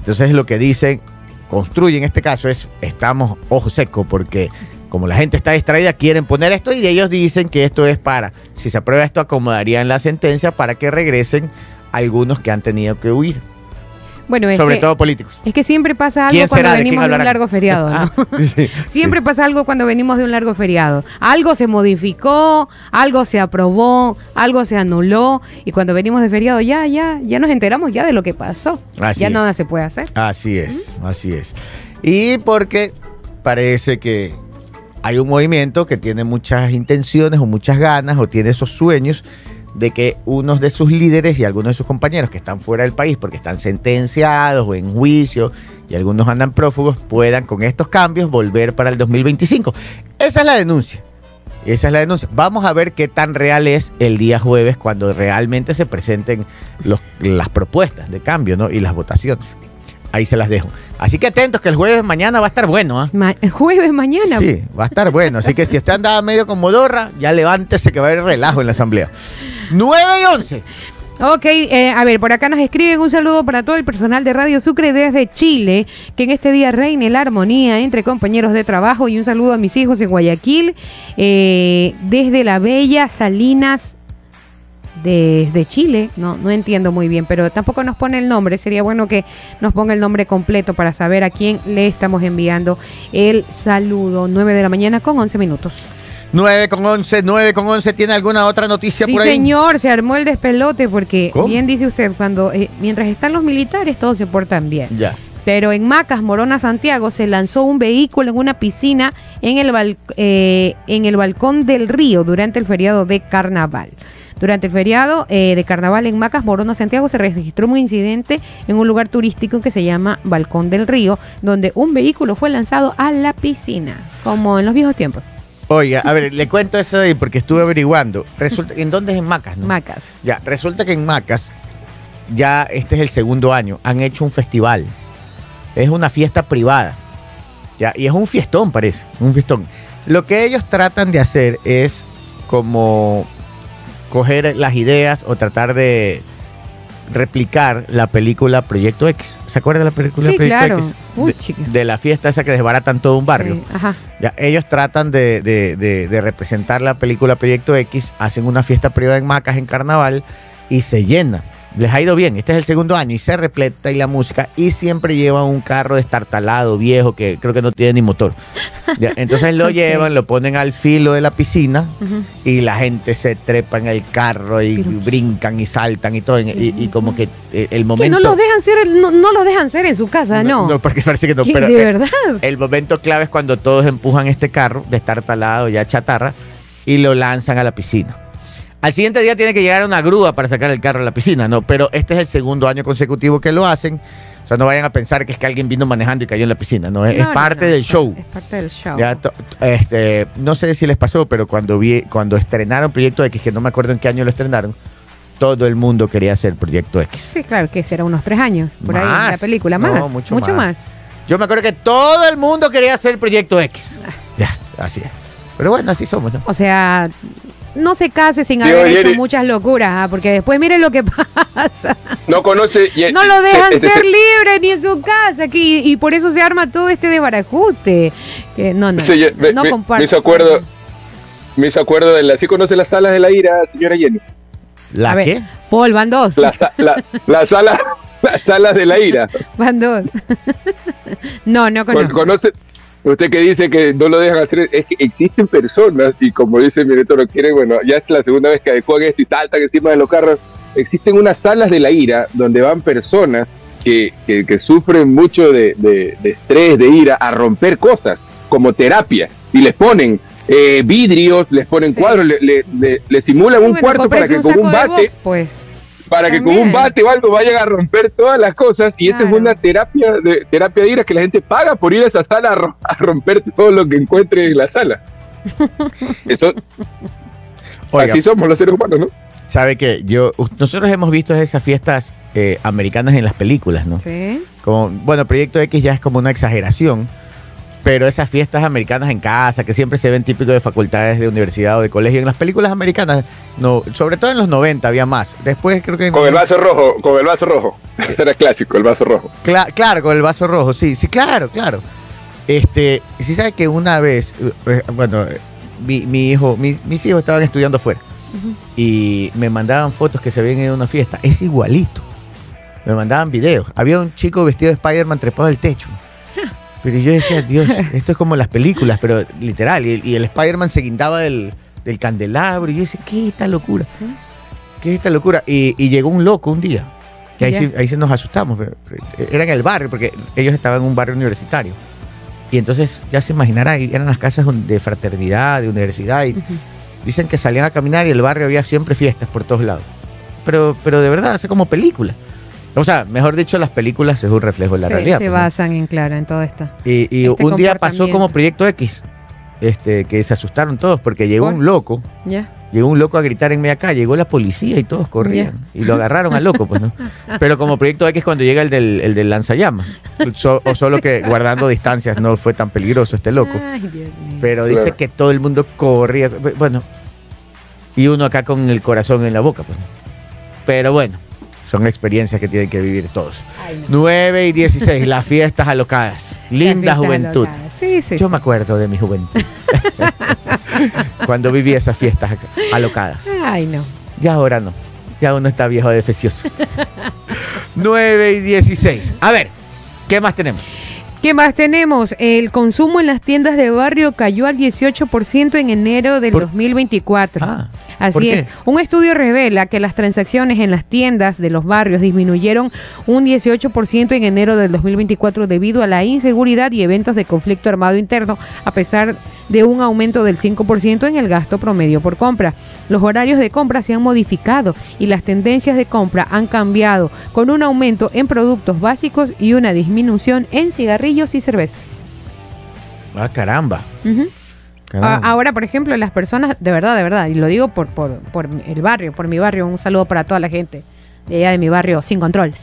entonces lo que dicen, construyen este caso es, estamos ojo seco, porque como la gente está distraída, quieren poner esto y ellos dicen que esto es para, si se aprueba esto, acomodarían la sentencia para que regresen algunos que han tenido que huir. Bueno, sobre todo políticos. Es que siempre pasa algo cuando venimos de un largo feriado, ¿no? Sí, siempre pasa algo cuando venimos de un largo feriado. Algo se modificó, algo se aprobó, algo se anuló, y cuando venimos de feriado ya nos enteramos ya de lo que pasó. Así es. Nada se puede hacer. Así es, así es. Y porque parece que hay un movimiento que tiene muchas intenciones o muchas ganas o tiene esos sueños de que unos de sus líderes y algunos de sus compañeros que están fuera del país porque están sentenciados o en juicio y algunos andan prófugos, puedan con estos cambios volver para el 2025. Esa es la denuncia. Vamos a ver qué tan real es el día jueves cuando realmente se presenten las propuestas de cambio, ¿no? Y las votaciones. Ahí se las dejo. Así que atentos que el jueves mañana va a estar bueno. ¿Jueves mañana? Sí, va a estar bueno. Así que si usted andaba medio con modorra, ya levántese que va a haber relajo en la asamblea. 9 y 11. Ok, a ver, por acá nos escriben un saludo para todo el personal de Radio Sucre desde Chile, que en este día reine la armonía entre compañeros de trabajo, y un saludo a mis hijos en Guayaquil, desde la bella Salinas desde Chile. No entiendo muy bien, pero tampoco nos pone el nombre. Sería bueno que nos ponga el nombre completo para saber a quién le estamos enviando el saludo. 9:11 a.m. 9:11. ¿Tiene alguna otra noticia por ahí? Sí, señor, se armó el despelote porque, ¿cómo? Bien dice usted, cuando mientras están los militares todos se portan bien. Ya. Pero en Macas, Morona, Santiago, se lanzó un vehículo en una piscina en el balcón del río durante el feriado de Carnaval. Durante el feriado de Carnaval en Macas, Morona, Santiago, se registró un incidente en un lugar turístico que se llama Balcón del Río, donde un vehículo fue lanzado a la piscina, como en los viejos tiempos. Oiga, a ver, le cuento eso de ahí porque estuve averiguando. Resulta, ¿en dónde es? En Macas, ¿no? Macas. Ya, resulta que en Macas, ya este es el segundo año, han hecho un festival. Es una fiesta privada. Ya, y es un fiestón, parece, un fiestón. Lo que ellos tratan de hacer es como coger las ideas o tratar de replicar la película Proyecto X. ¿Se acuerda de la película Proyecto X? Uy, de la fiesta esa que desbaratan todo un barrio. Sí, ajá. Ya, ellos tratan de representar la película Proyecto X, hacen una fiesta privada en Macas en Carnaval y se llena. Les ha ido bien, este es el segundo año y se repleta, y la música, y siempre llevan un carro destartalado, viejo, que creo que no tiene ni motor. Ya, entonces lo llevan, lo ponen al filo de la piscina y la gente se trepa en el carro y brincan y saltan y todo, y como que el momento... Que no los dejan ser, no los dejan ser en su casa, ¿no? No, porque parece que no, pero de verdad. El momento clave es cuando todos empujan este carro destartalado, ya chatarra, y lo lanzan a la piscina. Al siguiente día tiene que llegar una grúa para sacar el carro de la piscina, ¿no? Pero este es el segundo año consecutivo que lo hacen. O sea, no vayan a pensar que es que alguien vino manejando y cayó en la piscina, ¿no? Es parte del show. Es parte del show. Ya, no sé si les pasó, pero cuando estrenaron Proyecto X, que no me acuerdo en qué año lo estrenaron, todo el mundo quería hacer Proyecto X. Sí, claro, que será unos 3 años por ahí en la película. No, mucho más. Yo me acuerdo que todo el mundo quería hacer Proyecto X. Ya, así es. Pero bueno, así somos, ¿no? O sea, no se case sin haber hecho muchas locuras, ¿ah? Porque después miren lo que pasa. No conoce. No lo dejan ser libre ni en su casa. Y por eso se arma todo este desbarajuste. No comparto. Me hizo acuerdo de la. ¿Sí conoce las salas de la ira, señora Jenny? ¿La qué? Paul, van dos. Las salas de la ira. Van dos. No conozco. ¿Conoce? Usted que dice que no lo dejan hacer, es que existen personas, y como dice mi director, bueno, ya es la segunda vez que adecuan esto y saltan encima de los carros. Existen unas salas de la ira donde van personas que sufren mucho de estrés, de ira, a romper cosas como terapia, y les ponen vidrios, les ponen cuadros, le simulan un cuarto para que con un bate, o algo vayan a romper todas las cosas, y esta es una terapia de ira que la gente paga por ir a esa sala a romper todo lo que encuentre en la sala. Eso, oiga, así somos los seres humanos, ¿no? Sabe que nosotros hemos visto esas fiestas americanas en las películas, ¿no? Sí. Bueno, Proyecto X ya es como una exageración, pero esas fiestas americanas en casa, que siempre se ven típico de facultades, de universidad o de colegio, en las películas americanas, no, sobre todo en los 90 había más. Después creo que... Con el vaso rojo. Sí. Era clásico, el vaso rojo. Claro, con el vaso rojo, sí, claro. Sí, sabe que una vez, bueno, mis hijos estaban estudiando afuera, uh-huh, y me mandaban fotos que se habían ido a una fiesta. Es igualito. Me mandaban videos. Había un chico vestido de Spider-Man trepado del techo. Pero yo decía, Dios, esto es como las películas, pero literal. Y el Spider-Man se guindaba del candelabro. Y yo decía, ¿qué es esta locura? Y llegó un loco un día. Y ahí sí nos asustamos. Era en el barrio, porque ellos estaban en un barrio universitario. Y entonces, ya se imaginará, eran las casas de fraternidad, de universidad. Y dicen que salían a caminar y el barrio había siempre fiestas por todos lados. Pero de verdad, es como película. O sea, mejor dicho, las películas es un reflejo de la realidad. Se basan en todo esto. Y un día pasó como Proyecto X, que se asustaron todos porque llegó un loco. Ya. Llegó un loco a gritar en media calle, llegó la policía y todos corrían. Yeah. Y lo agarraron al loco, pues, ¿no? Pero como Proyecto X cuando llega el del lanzallamas. Solo que guardando distancias no fue tan peligroso este loco. Ay, Dios mío. Pero dice que todo el mundo corría. Bueno, y uno acá con el corazón en la boca, pues. Pero bueno. Son experiencias que tienen que vivir todos. Ay, no. 9 y 16, las fiestas alocadas. Linda juventud. Alocadas. Sí. Yo me acuerdo de mi juventud. Cuando viví esas fiestas alocadas. Ay, no. Ya ahora no. Ya uno está viejo de fecioso. 9 y 16. A ver, ¿qué más tenemos? El consumo en las tiendas de barrio cayó al 18% en enero del 2024. Así es. Un estudio revela que las transacciones en las tiendas de los barrios disminuyeron un 18% en enero del 2024 debido a la inseguridad y eventos de conflicto armado interno, a pesar de un aumento del 5% en el gasto promedio por compra. Los horarios de compra se han modificado y las tendencias de compra han cambiado, con un aumento en productos básicos y una disminución en cigarrillos y cervezas. ¡Ah, caramba! Uh-huh. Ahora, por ejemplo, las personas, de verdad, y lo digo por el barrio, por mi barrio, un saludo para toda la gente de allá de mi barrio, sin control.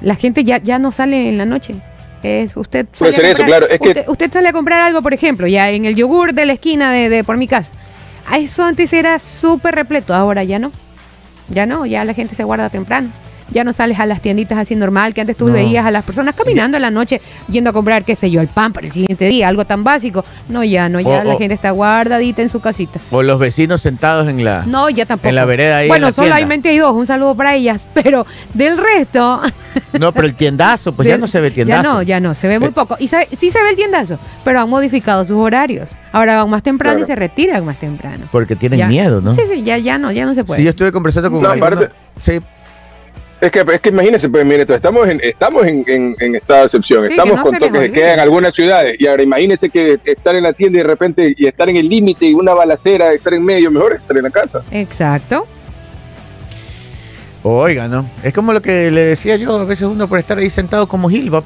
La gente ya no sale en la noche. Usted sale a comprar algo, por ejemplo, ya en el yogur de la esquina de por mi casa. Eso antes era súper repleto, ahora ya no, ya la gente se guarda temprano. Ya no sales a las tienditas así normal, que antes tú veías a las personas caminando en la noche, yendo a comprar, qué sé yo, el pan para el siguiente día, algo tan básico. No, ya la gente está guardadita en su casita. O los vecinos sentados en la... No, ya tampoco. En la vereda ahí. Bueno, solamente hay 2, un saludo para ellas, pero del resto... No, pero el tiendazo, pues ya no se ve tiendazo. Ya no, se ve muy poco. Y sí se ve el tiendazo, pero han modificado sus horarios. Ahora van más temprano y se retiran más temprano. Porque tienen miedo, ¿no? Sí, ya no se puede. Sí, yo estuve conversando con... Sí. Es que imagínense, pues mire, estamos en estado de excepción, sí, estamos no con toques de queda en algunas ciudades, y ahora imagínense que estar en la tienda y de repente y estar en el límite y una balacera, estar en medio, mejor estar en la casa. Exacto. Oiga, ¿no? Es como lo que le decía yo, a veces uno por estar ahí sentado como Gil va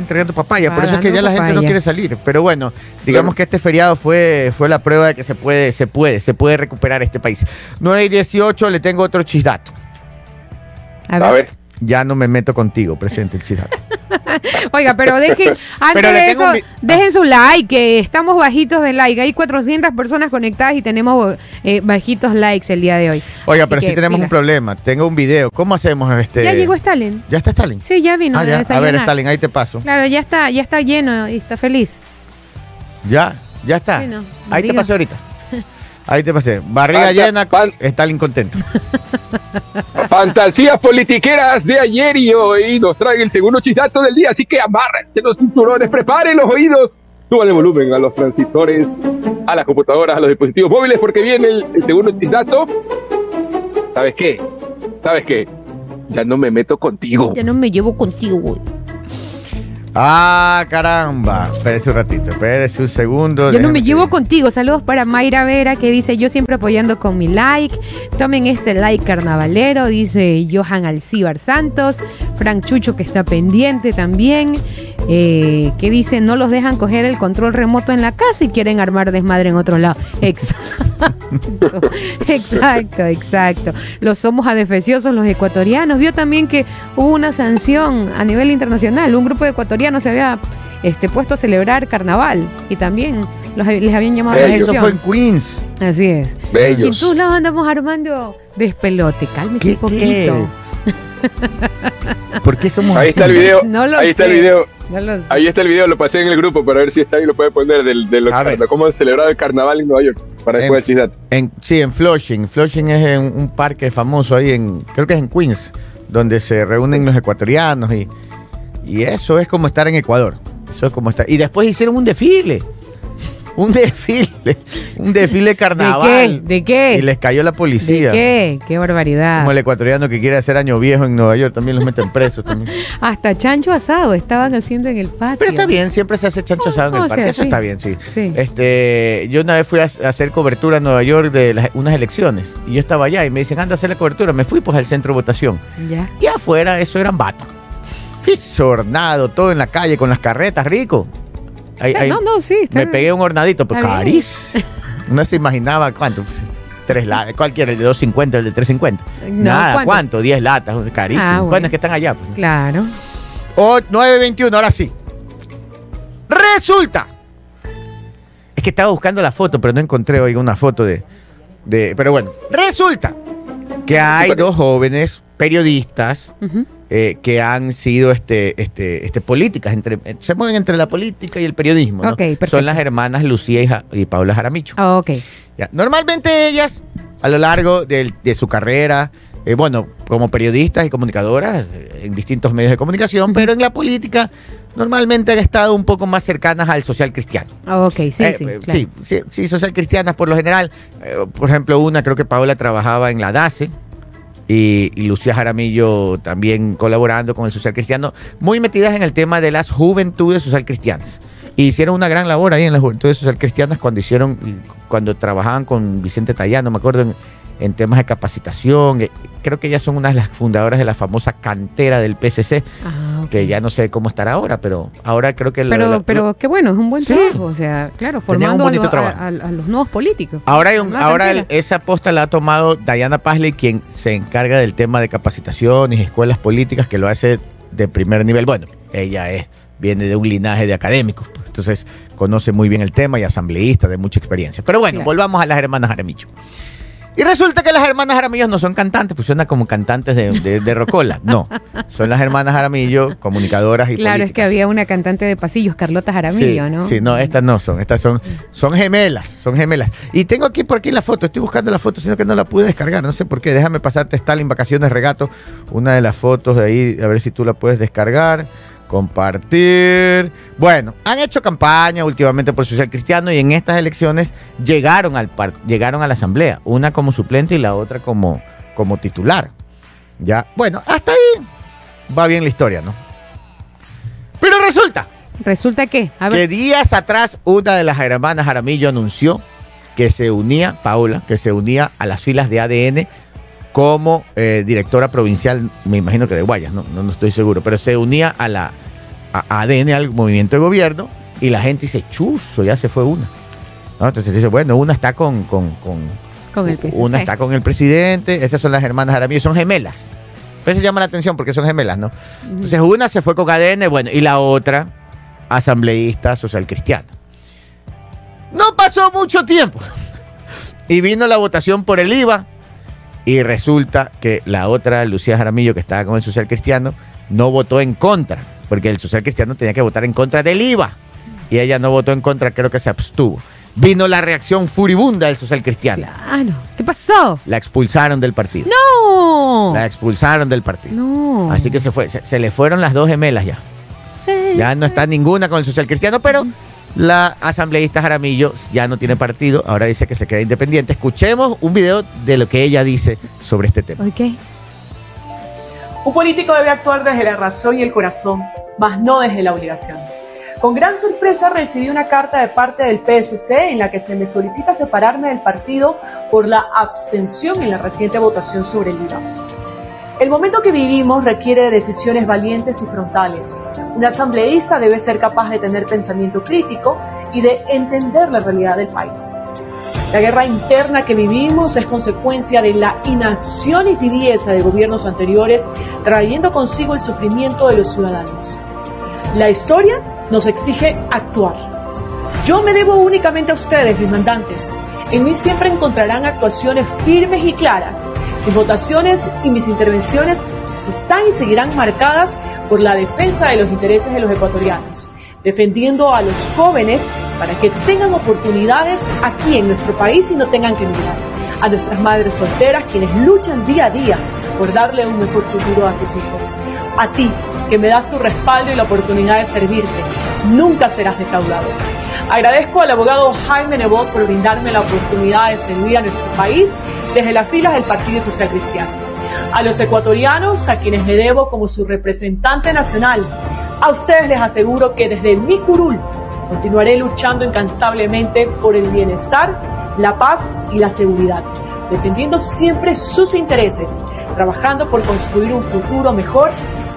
entregando papaya, por eso es que ya la gente no quiere salir, pero bueno, digamos que este feriado fue la prueba de que se puede recuperar este país. 9:18, le tengo otro chisdato. A ver. Ya no me meto contigo, presente el chisdato. Oiga, pero dejen, antes de eso, dejen su like, que estamos bajitos de like. Hay 400 personas conectadas y tenemos bajitos likes el día de hoy. Oiga, así pero sí tenemos un problema. Tengo un video. ¿Cómo hacemos este? Ya llegó Stalin. ¿Ya está Stalin? Sí, ya vino. Ya. A ver, Stalin, ahí te paso. Claro, ya está lleno y está feliz. Ya está. Sí, no, ahí te pasé ahorita. Ahí te pasé. Barriga llena, Stalin contento. Fantasías politiqueras de ayer y hoy nos traen el segundo chisdato del día, así que amárrense los cinturones, preparen los oídos, suban el volumen a los transistores, a las computadoras, a los dispositivos móviles, porque viene el segundo chisdato. ¿Sabes qué? Ya no me meto contigo. Ya no me llevo contigo, güey. Ah, caramba. Espérese un ratito, espérese un segundo. Yo no me llevo contigo. Saludos para Mayra Vera, que dice: yo siempre apoyando con mi like. Tomen este like carnavalero, dice Johan Alcibar Santos. Fran Chucho, que está pendiente también, que dice: no los dejan coger el control remoto en la casa y quieren armar desmadre en otro lado. Exacto. Los somos adefesiosos los ecuatorianos. Vio también que hubo una sanción a nivel internacional. Un grupo de ecuatorianos no se había puesto a celebrar carnaval y también les habían llamado la atención. Eso fue en Queens. Así es. Bellos. Y en todos lados andamos armando despelote. Cálmese un poquito. ¿Por qué somos ahí así? Está el video. No lo ahí sé. Está el video. No lo sé. Ahí está el video, lo pasé en el grupo para ver si está ahí, lo puede poner de cómo han celebrado el carnaval en Nueva York para después el chisdato. Sí, en Flushing. Flushing es un parque famoso ahí creo que es en Queens, donde se reúnen los ecuatorianos y eso es como estar en Ecuador. Eso es como estar. Y después hicieron un desfile. Un desfile carnaval. ¿De qué? Y les cayó la policía. ¿De qué? ¡Qué barbaridad! Como el ecuatoriano que quiere hacer año viejo en Nueva York, también los meten presos. Hasta chancho asado estaban haciendo en el patio. Pero está bien, siempre se hace chancho asado en el parque. Sea, eso sí. Está bien, sí. Yo una vez fui a hacer cobertura a Nueva York de unas elecciones. Y yo estaba allá y me dicen, anda a hacer la cobertura. Me fui pues al centro de votación. Ya. Y afuera eso eran vatos. Hornado, todo en la calle con las carretas, rico. Pegué un hornadito, pues carís. No se imaginaba cuánto. 3 latas, cualquiera, el de 2.50, el de 3.50. No, nada, ¿cuánto? 10 latas, carísimo. Bueno, es que están allá. Pues. Claro. 9.21, ahora sí. Resulta. Es que estaba buscando la foto, pero no encontré hoy una foto de. Pero bueno, resulta que hay dos jóvenes periodistas. Que han sido políticas, se mueven entre la política y el periodismo, ¿no? Okay, son las hermanas Lucía y Paula Jaramillo. Oh, okay. Ya. Normalmente ellas, a lo largo de su carrera, como periodistas y comunicadoras en distintos medios de comunicación, pero en la política normalmente han estado un poco más cercanas al social cristiano. Ah, ok, claro. Sí, social cristianas por lo general. Por ejemplo, creo que Paula trabajaba en la DACE, y Lucía Jaramillo también colaborando con el social cristiano, muy metidas en el tema de las juventudes social cristianas. E hicieron una gran labor ahí en las juventudes social cristianas cuando trabajaban con Vicente Tallano, me acuerdo, en temas de capacitación. Creo que ellas son una de las fundadoras de la famosa cantera del PCC, que ya no sé cómo estará ahora, pero ahora creo que... Pero qué bueno, es un buen trabajo, o sea, claro, formando a los nuevos políticos. Ahora esa posta la ha tomado Dayana Pazley, quien se encarga del tema de capacitaciones, escuelas políticas, que lo hace de primer nivel. Bueno, ella viene de un linaje de académicos, entonces conoce muy bien el tema y asambleísta de mucha experiencia. Pero bueno, volvamos a las hermanas Jaramillo. Y resulta que las hermanas Jaramillo no son cantantes, pues suena como cantantes de rocola. No, son las hermanas Jaramillo, comunicadoras y políticas. Claro, es que había una cantante de pasillos, Carlota Jaramillo, sí, ¿no? Sí, no, estas no son, estas son gemelas, son gemelas. Y tengo aquí por aquí la foto, estoy buscando la foto, sino que no la pude descargar, no sé por qué. Déjame pasarte Stalin, vacaciones, regato, una de las fotos de ahí, a ver si tú la puedes descargar, compartir. Bueno, han hecho campaña últimamente por Social Cristiano y en estas elecciones llegaron a la asamblea, una como suplente y la otra como titular. Ya, bueno, hasta ahí va bien la historia, ¿no? Pero resulta. ¿Resulta qué? A ver. Que días atrás una de las hermanas Jaramillo anunció que se unía, Paola, que se unía a las filas de ADN como directora provincial, me imagino que de Guayas, no estoy seguro, pero se unía a la a ADN, al movimiento de gobierno, y la gente dice, chuzo, ya se fue una. ¿No? Entonces dice, bueno, una está con el PCC. Una está con el presidente, esas son las hermanas Jaramillo, son gemelas. Pero se llama la atención porque son gemelas, ¿no? Entonces una se fue con ADN, bueno, y la otra, asambleísta social cristiana. No pasó mucho tiempo y vino la votación por el IVA y resulta que la otra, Lucía Jaramillo, que estaba con el social cristiano, no votó en contra, porque el social cristiano tenía que votar en contra del IVA y ella no votó en contra, creo que se abstuvo. Vino la reacción furibunda del social cristiano. Claro. ¿Qué pasó? La expulsaron del partido. ¡No! La expulsaron del partido. No. Así que se fue, se le fueron las dos gemelas ya. Sí. Ya no está ninguna con el social cristiano, pero... la asambleísta Jaramillo ya no tiene partido, ahora dice que se queda independiente. Escuchemos un video de lo que ella dice sobre este tema. Okay. Un político debe actuar desde la razón y el corazón, mas no desde la obligación. Con gran sorpresa recibí una carta de parte del PSC en la que se me solicita separarme del partido por la abstención en la reciente votación sobre el IVA. El momento que vivimos requiere de decisiones valientes y frontales. Un asambleísta debe ser capaz de tener pensamiento crítico y de entender la realidad del país. La guerra interna que vivimos es consecuencia de la inacción y tibieza de gobiernos anteriores, trayendo consigo el sufrimiento de los ciudadanos. La historia nos exige actuar. Yo me debo únicamente a ustedes, mis mandantes. En mí siempre encontrarán actuaciones firmes y claras. Mis votaciones y mis intervenciones están y seguirán marcadas por la defensa de los intereses de los ecuatorianos, defendiendo a los jóvenes para que tengan oportunidades aquí en nuestro país y no tengan que mirar a nuestras madres solteras, quienes luchan día a día por darle un mejor futuro a tus hijos. A ti, que me das tu respaldo y la oportunidad de servirte, nunca serás defraudado. Agradezco al abogado Jaime Nebot por brindarme la oportunidad de servir a nuestro país desde las filas del Partido Social Cristiano. A los ecuatorianos, a quienes me debo como su representante nacional, a ustedes les aseguro que desde mi curul continuaré luchando incansablemente por el bienestar, la paz y la seguridad, defendiendo siempre sus intereses, trabajando por construir un futuro mejor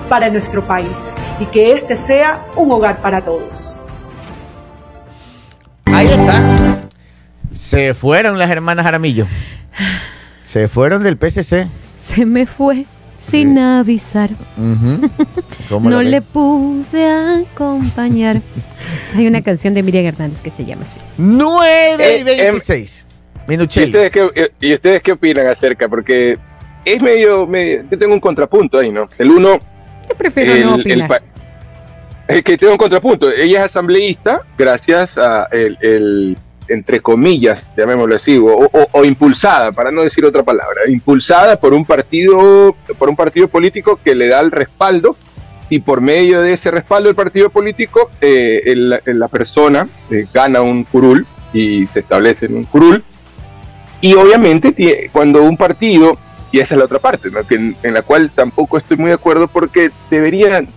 para nuestro país y que este sea un hogar para todos. Ahí está. Se fueron las hermanas Jaramillo. Se fueron del PSC. Se me fue sin avisar. No le pude acompañar. Hay una canción de Miriam Hernández que se llama así. 9:26. Minuché. ¿Y ustedes qué opinan acerca? Porque es medio... yo tengo un contrapunto ahí, ¿no? El uno... Yo prefiero no opinar. Es que tengo un contrapunto. Ella es asambleísta gracias a el entre comillas, llamémoslo así, o impulsada, para no decir otra palabra, impulsada por un partido político que le da el respaldo, y por medio de ese respaldo del partido político la persona gana un curul y se establece en un curul. Y obviamente cuando un partido, y esa es la otra parte, ¿no? Que en la cual tampoco estoy muy de acuerdo, porque deberían...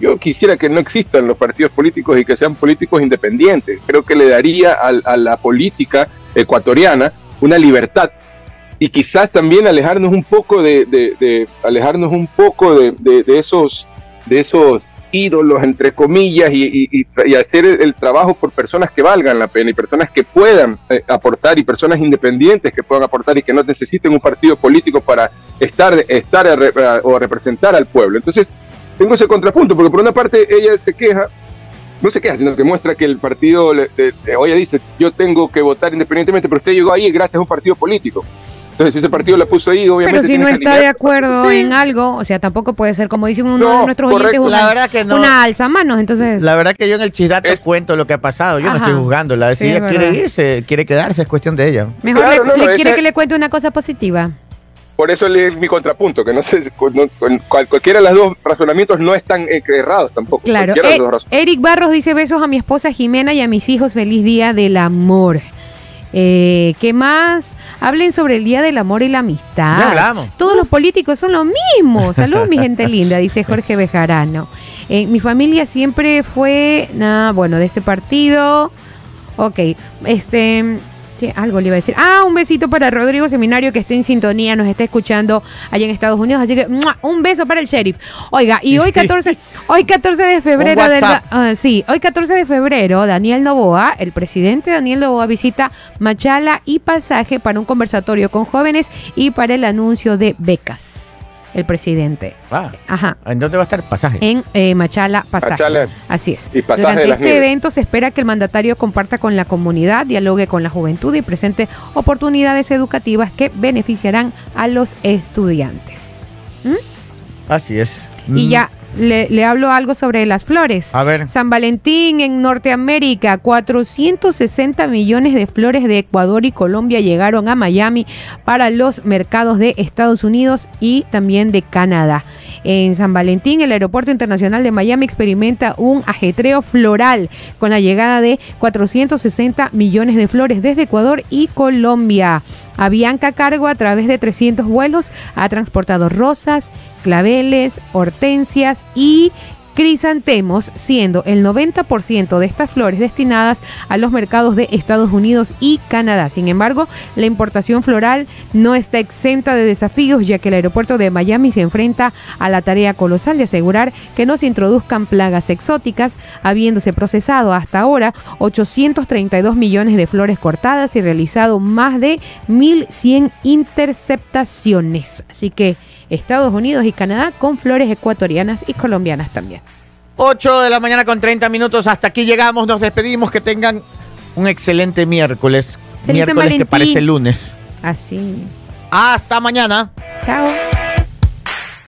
Yo quisiera que no existan los partidos políticos y que sean políticos independientes. Creo que le daría a la política ecuatoriana una libertad, y quizás también alejarnos un poco de esos ídolos, entre comillas, y hacer el trabajo por personas que valgan la pena, y personas que puedan aportar, y personas independientes que puedan aportar, y que no necesiten un partido político para estar o representar al pueblo. Entonces tengo ese contrapunto, porque por una parte ella se queja, no se queja, sino que muestra que el partido, ella dice, yo tengo que votar independientemente, pero usted llegó ahí gracias a un partido político. Entonces, si ese partido la puso ahí, obviamente... Pero si no está de acuerdo en algo, o sea, tampoco puede ser, como dicen uno de nuestros oyentes, una alzamanos, entonces... La verdad que yo en el chisdato cuento lo que ha pasado, yo no estoy juzgándola, si ella quiere irse, quiere quedarse, es cuestión de ella. Mejor quiere que le cuente una cosa positiva. Por eso es mi contrapunto, que no sé, cualquiera de los dos razonamientos no están errados tampoco. Claro. Eric Barros dice, besos a mi esposa Jimena y a mis hijos, feliz día del amor. ¿Qué más? Hablen sobre el Día del Amor y la Amistad. Ya hablamos. Todos los políticos son los mismos. Saludos, mi gente linda, dice Jorge Bejarano. Mi familia siempre fue, bueno, de este partido. Ok, algo le iba a decir. Ah, un besito para Rodrigo Seminario, que esté en sintonía, nos está escuchando allá en Estados Unidos. Así que ¡mua! Un beso para el sheriff. Oiga, y hoy 14 de febrero hoy 14 de febrero, Daniel Novoa, el presidente Daniel Novoa, visita Machala y Pasaje para un conversatorio con jóvenes y para el anuncio de becas. El presidente. Ah, ajá. ¿En dónde va a estar? Pasaje. En Machala, Pasaje. Machala. Así es. Y Pasaje. Durante este evento se espera que el mandatario comparta con la comunidad, dialogue con la juventud y presente oportunidades educativas que beneficiarán a los estudiantes. ¿Mm? Así es. Y ya le hablo algo sobre las flores. A ver. San Valentín en Norteamérica. 460 millones de flores de Ecuador y Colombia llegaron a Miami para los mercados de Estados Unidos y también de Canadá. En San Valentín, el Aeropuerto Internacional de Miami experimenta un ajetreo floral con la llegada de 460 millones de flores desde Ecuador y Colombia. Avianca Cargo, a través de 300 vuelos, ha transportado rosas, claveles, hortensias y crisantemos, siendo el 90% de estas flores destinadas a los mercados de Estados Unidos y Canadá. Sin embargo, la importación floral no está exenta de desafíos, ya que el aeropuerto de Miami se enfrenta a la tarea colosal de asegurar que no se introduzcan plagas exóticas, habiéndose procesado hasta ahora 832 millones de flores cortadas y realizado más de 1.100 interceptaciones. Así que Estados Unidos y Canadá con flores ecuatorianas y colombianas también. 8 de la mañana con 30 minutos. Hasta aquí llegamos. Nos despedimos. Que tengan un excelente miércoles. Feliz miércoles que parece lunes. Así. Hasta mañana. Chao.